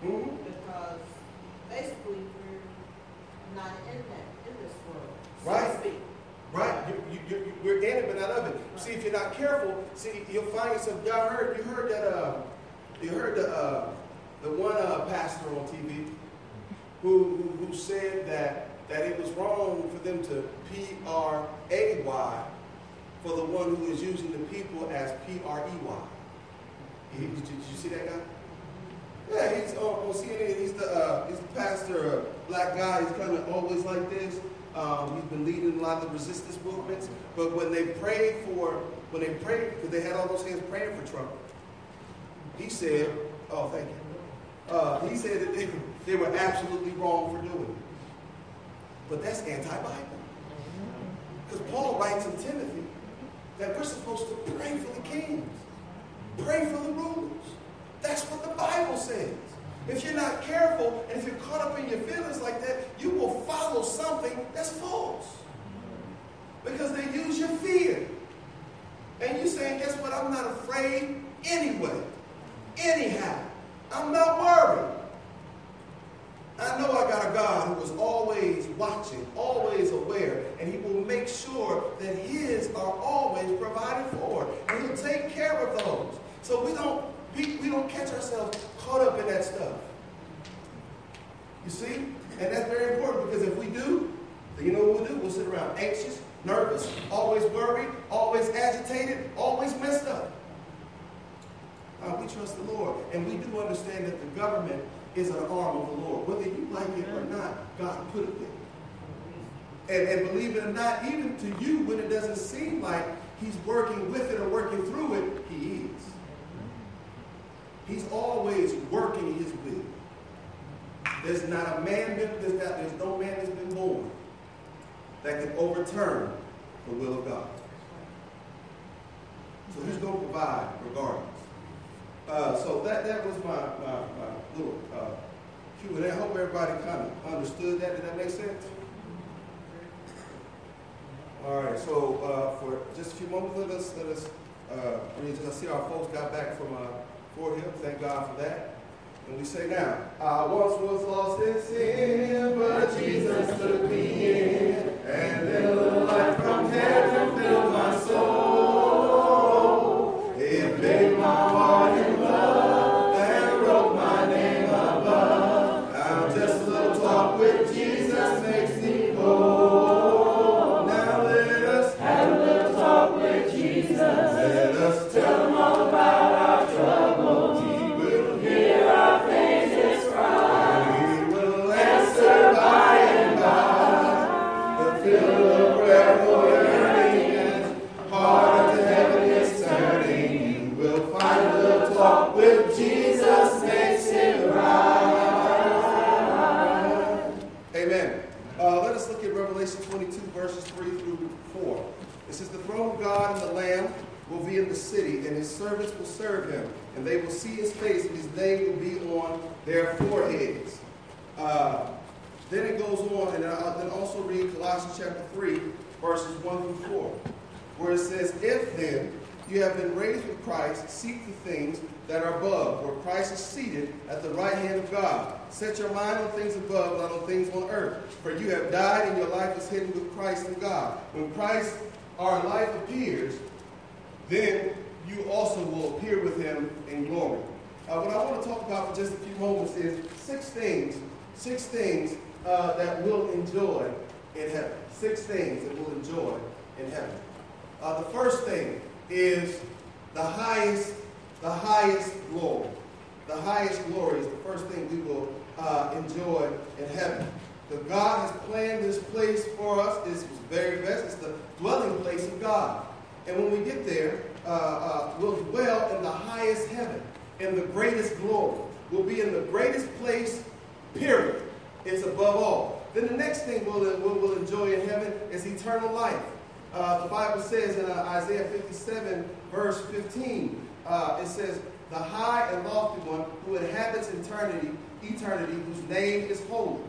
mm-hmm. because basically we're not in this world. So right. To speak. Right. We're in it, but not of it. Right. See, if you're not careful, see, you'll find yourself. You heard the one pastor on TV who said that it was wrong for them to P-R-A-Y for the one who is using the people as P-R-E-Y. Did you see that guy? Yeah, he's on CNN. He's the pastor, a black guy. He's kind of always like this. He's been leading a lot of the resistance movements. But when they prayed, because they had all those hands praying for Trump, he said, oh, thank you. He said that they were absolutely wrong for doing it. But that's anti-Bible. Because Paul writes in Timothy that we're supposed to pray for the kings, pray for the rulers. That's what the Bible says. If you're not careful and if you're caught up in your feelings like that, you will follow something that's false. Because they use your fear. And you're saying, guess what? I'm not afraid anyway. Anyhow, I'm not worried. I know I got a God who is always watching, always aware, and He will make sure that His are always provided for. And He'll take care of those. So we don't catch ourselves caught up in that stuff. You see? And that's very important because if we do, then you know what we'll do? We'll sit around anxious, nervous, always worried, always agitated, always messed up. We trust the Lord. And we do understand that the government is an arm of the Lord. Whether you like it or not, God put it there. And believe it or not, even to you, when it doesn't seem like He's working with it or working through it, He is. He's always working His will. There's no man that's been born that can overturn the will of God. So He's going to provide regardless. So that was my little cue. And I hope everybody kind of understood that. Did that make sense? All right. So for just a few moments, let us read. I see our folks got back from. For Him, thank God for that. And we say now, I once was lost in sin, but Jesus took me in, and then a light from heaven filled my soul. It made my heart in love and wrote my name above. Now just a little talk with Jesus makes me whole. Now let us have a little talk with Jesus. Let us tell Him all about our trouble. Revelation 22, verses 3 through 4. It says, the throne of God and the Lamb will be in the city, and His servants will serve Him, and they will see His face, and His name will be on their foreheads. Then it goes on, and I'll then also read Colossians chapter 3, verses 1 through 4, where it says, if then you have been raised with Christ, seek the things that are above, where Christ is seated at the right hand of God. Set your mind on things above, not on things on earth. For you have died, and your life is hidden with Christ in God. When Christ, our life, appears, then you also will appear with him in glory. What I want to talk about for just a few moments is six things that we'll enjoy in heaven. Six things that we'll enjoy in heaven. The first thing is the highest glory. The highest glory is the first thing we will enjoy in heaven. That God has planned this place for us. It's his very best. It's the dwelling place of God. And when we get there, we'll dwell in the highest heaven, in the greatest glory. We'll be in the greatest place, period. It's above all. Then the next thing we'll enjoy in heaven is eternal life. The Bible says in Isaiah 57, verse 15, it says, "The high and lofty one who inhabits eternity, whose name is holy."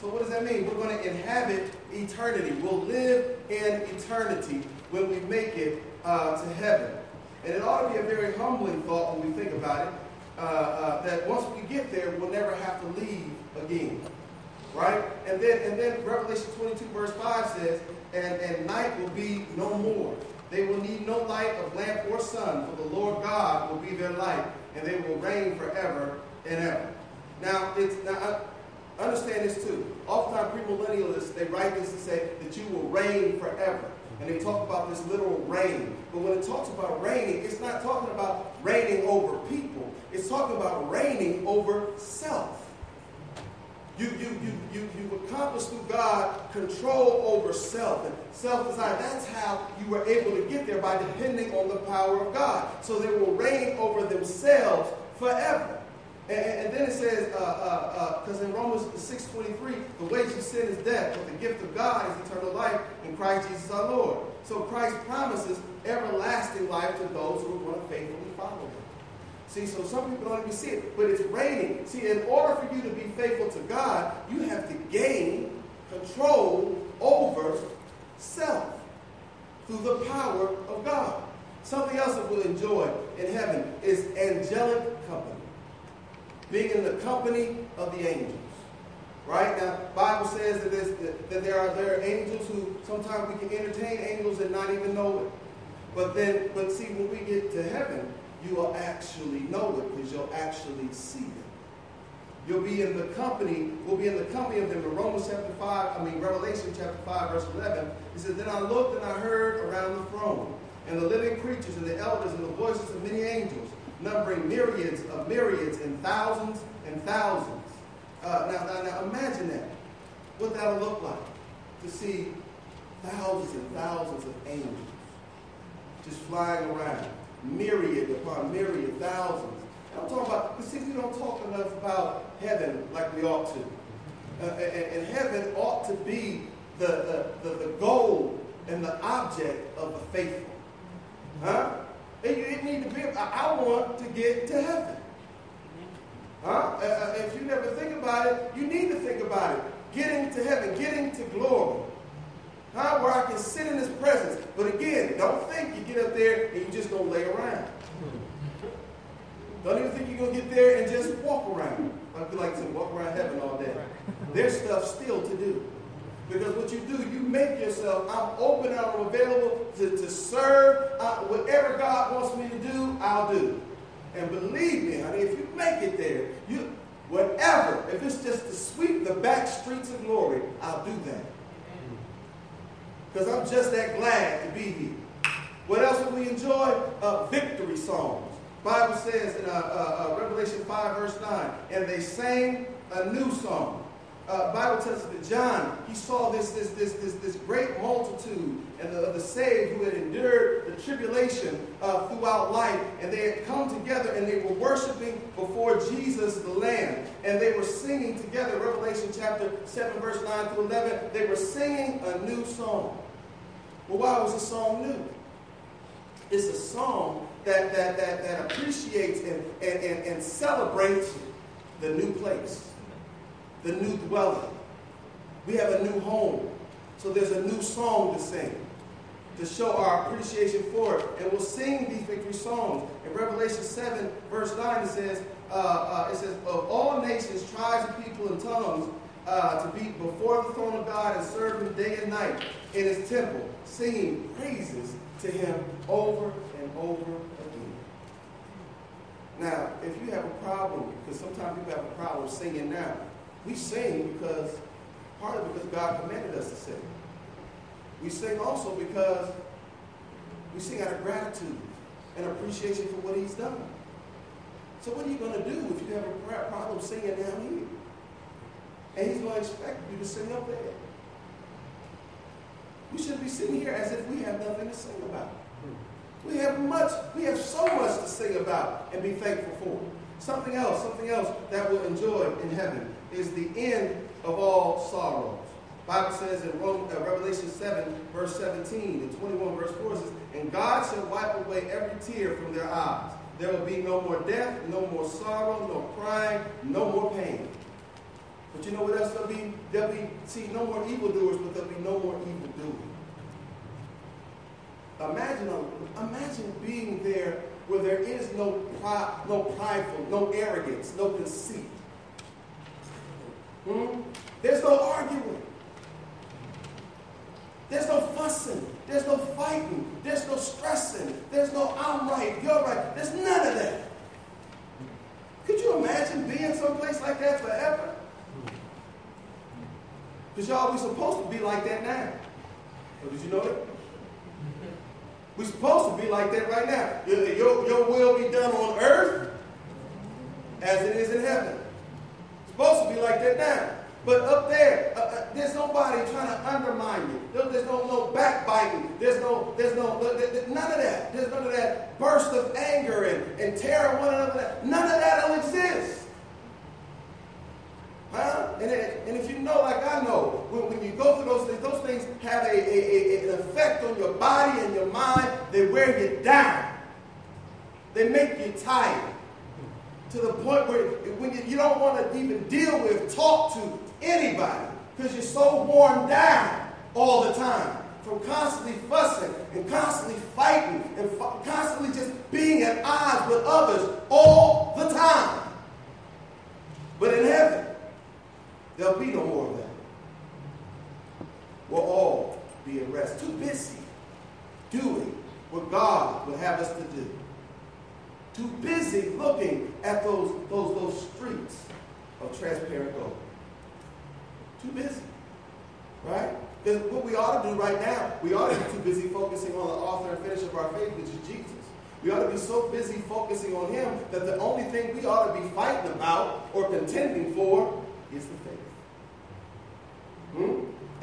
So what does that mean? We're going to inhabit eternity. We'll live in eternity when we make it to heaven. And it ought to be a very humbling thought when we think about it, that once we get there, we'll never have to leave again. Right? And then Revelation 22, verse 5 says, and night will be no more. They will need no light of lamp or sun, for the Lord God will be their light, and they will reign forever and ever. Now, understand this too. Oftentimes premillennialists, they write this and say that you will reign forever. And they talk about this literal reign. But when it talks about reigning, it's not talking about reigning over people. It's talking about reigning over self. You accomplish through God control over self and self-desire. That's how you were able to get there, by depending on the power of God. So they will reign over themselves forever. And then it says, because in Romans 6:23, the wages of sin is death, but the gift of God is eternal life in Christ Jesus our Lord. So Christ promises everlasting life to those who are going to faithfully follow him. See, so some people don't even see it, but it's reigning. See, in order for you to be faithful to God, you have to gain control over self through the power of God. Something else that we'll enjoy in heaven is angelic company. Being in the company of the angels. Right? Now, the Bible says that there are angels who sometimes we can entertain angels and not even know it. But see, when we get to heaven, you will actually know it, because you'll actually see them. We'll be in the company of them. In Revelation chapter 5, verse 11, it says, "Then I looked and I heard around the throne, and the living creatures and the elders and the voices of many angels, numbering myriads of myriads and thousands." Now imagine that. What that will look like, to see thousands and thousands of angels just flying around. Myriad upon myriad, thousands. And I'm talking about, because see, we don't talk enough about heaven like we ought to. And heaven ought to be the goal and the object of the faithful. Huh? It need to be, I want to get to heaven. Huh? If you never think about it, you need to think about it. Getting to heaven, getting to glory. Huh? Where I can sit in his presence. But again, don't think you get up there and you just going to lay around. Don't even think you're going to get there and just walk around. I feel like to walk around heaven all day. There's stuff still to do. Because what you do, you make yourself, I'm open, I'm available to serve. Whatever God wants me to do, I'll do. And believe me, honey, if you make it there, whatever, if it's just to sweep the back streets of glory, I'll do that. Because I'm just that glad to be here. What else will we enjoy? Victory songs. Bible says in Revelation 5, verse 9, and they sang a new song. Bible tells us that John, he saw this great multitude and the saved who had endured the tribulation throughout life, and they had come together and they were worshiping before Jesus the Lamb, and they were singing together. Revelation chapter 7, verse 9 through 11, they were singing a new song. Well, why was the song new? It's a song that appreciates and celebrates the new place. The new dwelling. We have a new home. So there's a new song to sing. to show our appreciation for it. And we'll sing these victory songs. In Revelation 7, verse 9, it says, of all nations, tribes, and people, and tongues, to be before the throne of God and serve him day and night in his temple, singing praises to him over and over again. Now, if you have a problem, because sometimes people have a problem singing now, we sing because, partly because God commanded us to sing. We sing also because we sing out of gratitude and appreciation for what he's done. So what are you going to do if you have a problem singing down here? And he's going to expect you to sing up there. We should be sitting here as if we have nothing to sing about. We have so much to sing about and be thankful for. Something else that we'll enjoy in heaven is the end of all sorrow. The Bible says in Revelation 7, verse 17 and 21, verse 4, it says, and God shall wipe away every tear from their eyes. There will be no more death, no more sorrow, no crying, no more pain. But you know what else there'll be? There'll be no more evildoers, but there'll be no more evildoing. Imagine being there where there is no prideful, no arrogance, no conceit. There's no arguing. There's no fussing. There's no fighting. There's no stressing. There's no I'm right, you're right. There's none of that. Could you imagine being someplace like that forever? Because y'all, we're supposed to be like that now. But did you know that? We're supposed to be like that right now. Your will be done on earth as it is in heaven. It's supposed to be like that now. But up there, there's nobody trying to undermine you. There's no backbiting. There's none of that. There's none of that burst of anger and terror at one another. None of that will exist. Huh? And if you know, like I know, when you go through those things have an effect on your body and your mind. They wear you down. They make you tired. To the point where when you don't want to even deal with, talk to anybody, because you're so worn down all the time from constantly fussing and constantly fighting and constantly just being at odds with others all the time. But in heaven, there'll be no more of that. We'll all be at rest, too busy doing what God would have us to do. Too busy looking at those streets of transparent gold. Too busy, right? Because what we ought to do right now, we ought to be too busy focusing on the author and finisher of our faith, which is Jesus. We ought to be so busy focusing on him that the only thing we ought to be fighting about or contending for is the faith.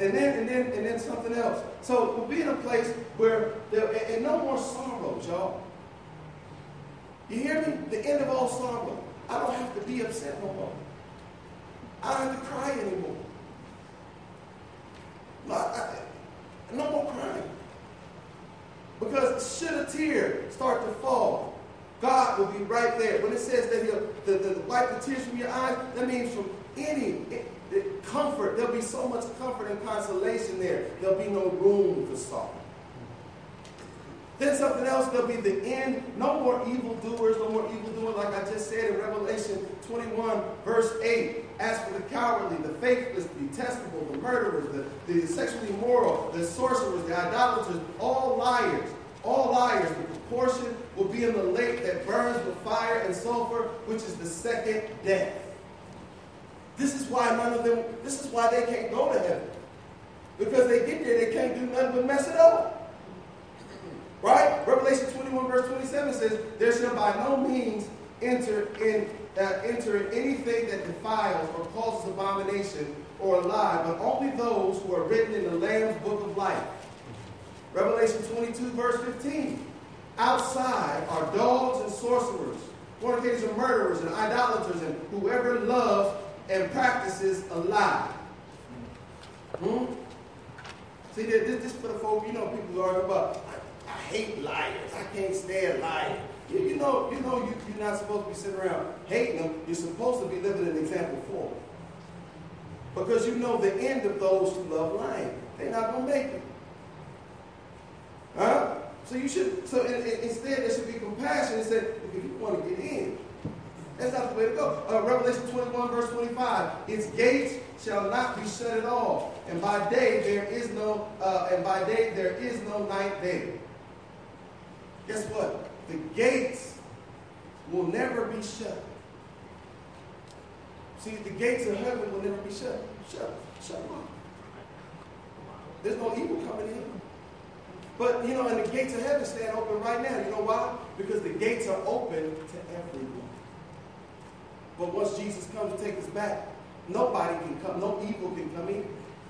And then something else. So we'll be in a place where there and no more sorrows, y'all. You hear me? The end of all sorrow. I don't have to be upset no more. I don't have to cry anymore. No more crying. Because should a tear start to fall, God will be right there. When it says that he'll wipe the tears from your eyes, that means from comfort. There'll be so much comfort and consolation there. There'll be no room for sorrow. Then something else, there'll be the end. No more evildoers, like I just said in Revelation 21, verse 8. As for the cowardly, the faithless, the detestable, the murderers, the sexually immoral, the sorcerers, the idolaters, all liars, the proportion will be in the lake that burns with fire and sulfur, which is the second death. This is why they can't go to heaven. Because they get there, they can't do nothing but mess it up. Right? Revelation 21, verse 27 says, there shall by no means enter anything that defiles or causes abomination or a lie, but only those who are written in the Lamb's book of life. Revelation 22, verse 15. Outside are dogs and sorcerers, fornicators and murderers and idolaters and whoever loves and practices a lie. See, this for the folk, you know, people who argue about, I hate liars. I can't stand liars. You're not supposed to be sitting around hating them. You're supposed to be living an example for them. Because you know the end of those who love lying. They're not going to make it. Huh? So you should. So instead, there should be compassion and say, "If you want to get in, that's not the way to go." Revelation 21, verse 25: "Its gates shall not be shut at all, and by day there is no, night there." Guess what? The gates will never be shut. See, the gates of heaven will never be shut. Shut up. There's no evil coming in. But, you know, and the gates of heaven stand open right now. You know why? Because the gates are open to everyone. But once Jesus comes to take us back, nobody can come. No evil can come in.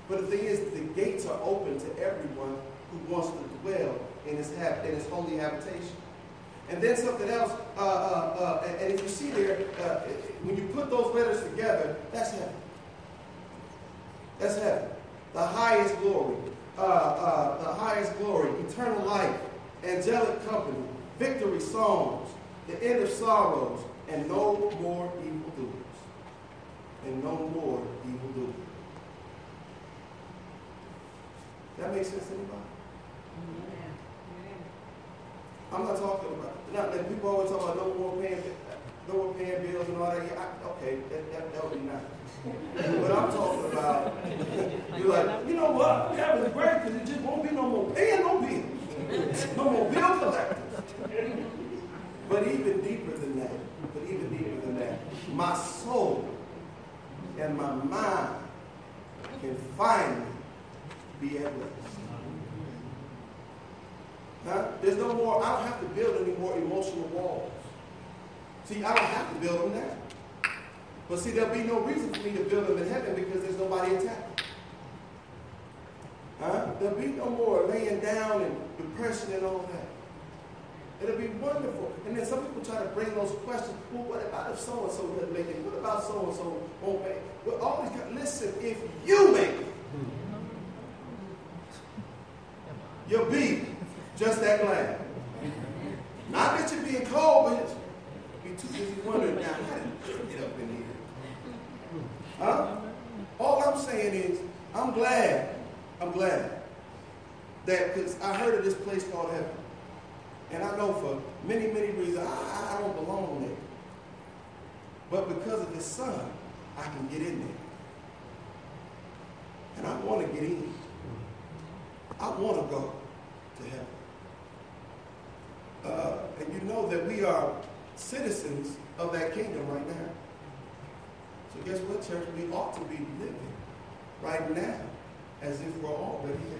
But the thing is, the gates are open to everyone who wants to dwell in his holy habitation. And then something else, and if you see there, when you put those letters together, that's heaven. That's heaven. The highest glory. The highest glory, eternal life, angelic company, victory songs, the end of sorrows, and no more evildoers. That makes sense to anybody? Yeah. I'm not talking about, not that people always talk about no more paying bills and all that. Yeah, okay, that would be nice. But I'm talking about, you're like, you know what? That was great because it just won't be no more paying no bills. No more bill collectors. But even deeper than that, my soul and my mind can finally be at rest. Huh? There's no more, I don't have to build any more emotional walls. See, I don't have to build them now. But see, there'll be no reason for me to build them in heaven because there's nobody attacking. Huh? There'll be no more laying down and depression and all that. It'll be wonderful. And then some people try to bring those questions. Well, what about if so-and-so doesn't make it? What about so-and-so won't make it? Well, always listen, if you make it, you'll be just that glad. Not that you're being cold, but you're too busy wondering, now, how did you get up in here? Huh? All I'm saying is, I'm glad that, because I heard of this place called heaven. And I know for many, many reasons, I don't belong there. But because of His Son, I can get in there. And I want to get in. I want to go to heaven. And you know that we are citizens of that kingdom right now. So guess what, church? We ought to be living right now as if we're already there.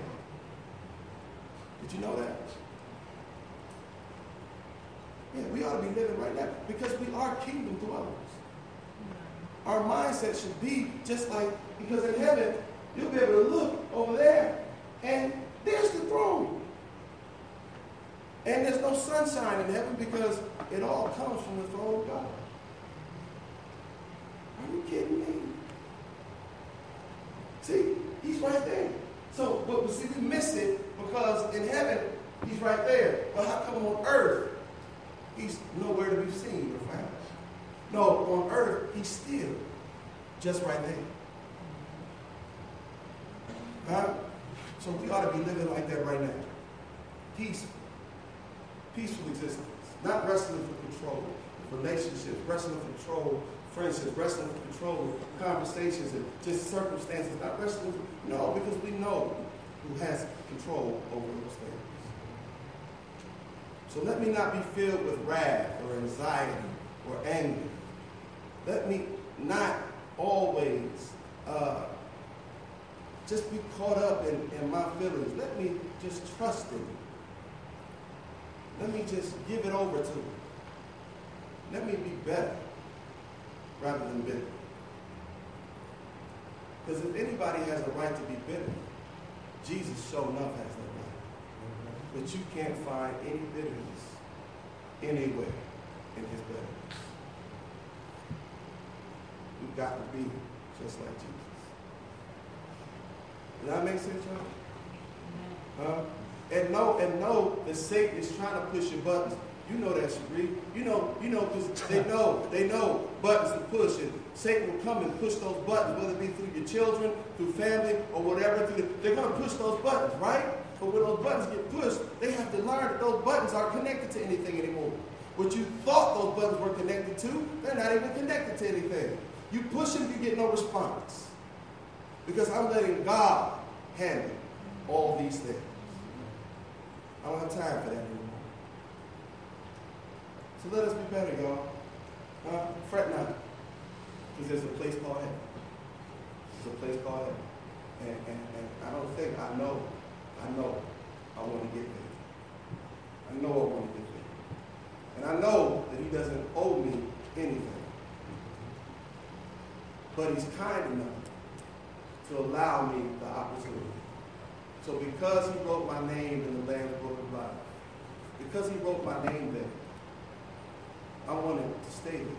Did you know that? Yeah, we ought to be living right now because we are kingdom dwellers. Our mindset should be just like, because in heaven, you'll be able to look over there and there's the throne. And there's no sunshine in heaven because it all comes from the throne of God. Are you kidding me? See, He's right there. So, but see, we miss it because in heaven, He's right there. But how come on earth, He's nowhere to be seen or found? No, on earth, He's still just right there. Right? So we ought to be living like that right now. Peaceful existence, not wrestling for control, relationships, wrestling for control, friendships, wrestling for control, conversations, and just circumstances, not wrestling for, no, because we know who has control over those things. So let me not be filled with wrath or anxiety or anger. Let me not always just be caught up in my feelings. Let me just trust in You. Let me just give it over to Him. Let me be better rather than bitter. Because if anybody has a right to be bitter, Jesus sure enough has that right. But you can't find any bitterness anywhere in His bitterness. We've got to be just like Jesus. Does that make sense, y'all? Huh? And know that Satan is trying to push your buttons. You know that, Sheree. You know, because they know buttons to push, and Satan will come and push those buttons, whether it be through your children, through family, or whatever. They're going to push those buttons, right? But when those buttons get pushed, they have to learn that those buttons aren't connected to anything anymore. What you thought those buttons were connected to, they're not even connected to anything. You push them, you get no response. Because I'm letting God handle all these things. I don't have time for that anymore. So let us be better, y'all. Fret not. Because there's a place called heaven. There's a place called heaven. And I don't think, I know I want to get there. I know I want to get there. And I know that he doesn't owe me anything. But he's kind enough to allow me the opportunity. So because he wrote my name in the Lamb's Book of Life, because he wrote my name there, I wanted to stay there.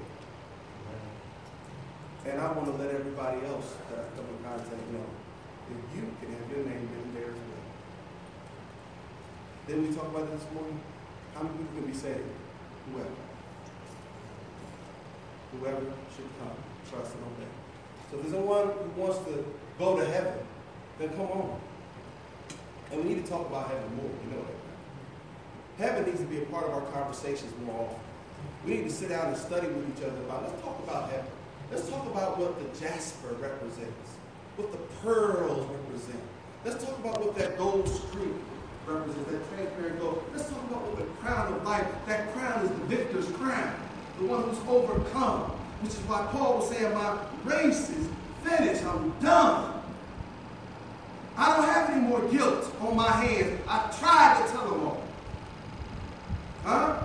And I want to let everybody else that I come in contact know that you can have your name written there as well. Didn't we talk about this morning? How many people can be saved? Whoever. Whoever should come, trust and obey. So if there's anyone who wants to go to heaven, then come on. And we need to talk about heaven more, you know that. Heaven needs to be a part of our conversations more often. We need to sit down and study with each other about, let's talk about heaven. Let's talk about what the jasper represents, what the pearls represent. Let's talk about what that gold streak represents, that transparent gold. Let's talk about what the crown of life, that crown is the victor's crown, the one who's overcome, which is why Paul was saying, my race is finished, I'm done. I don't have any more guilt on my hands. I tried to tell them all. Huh?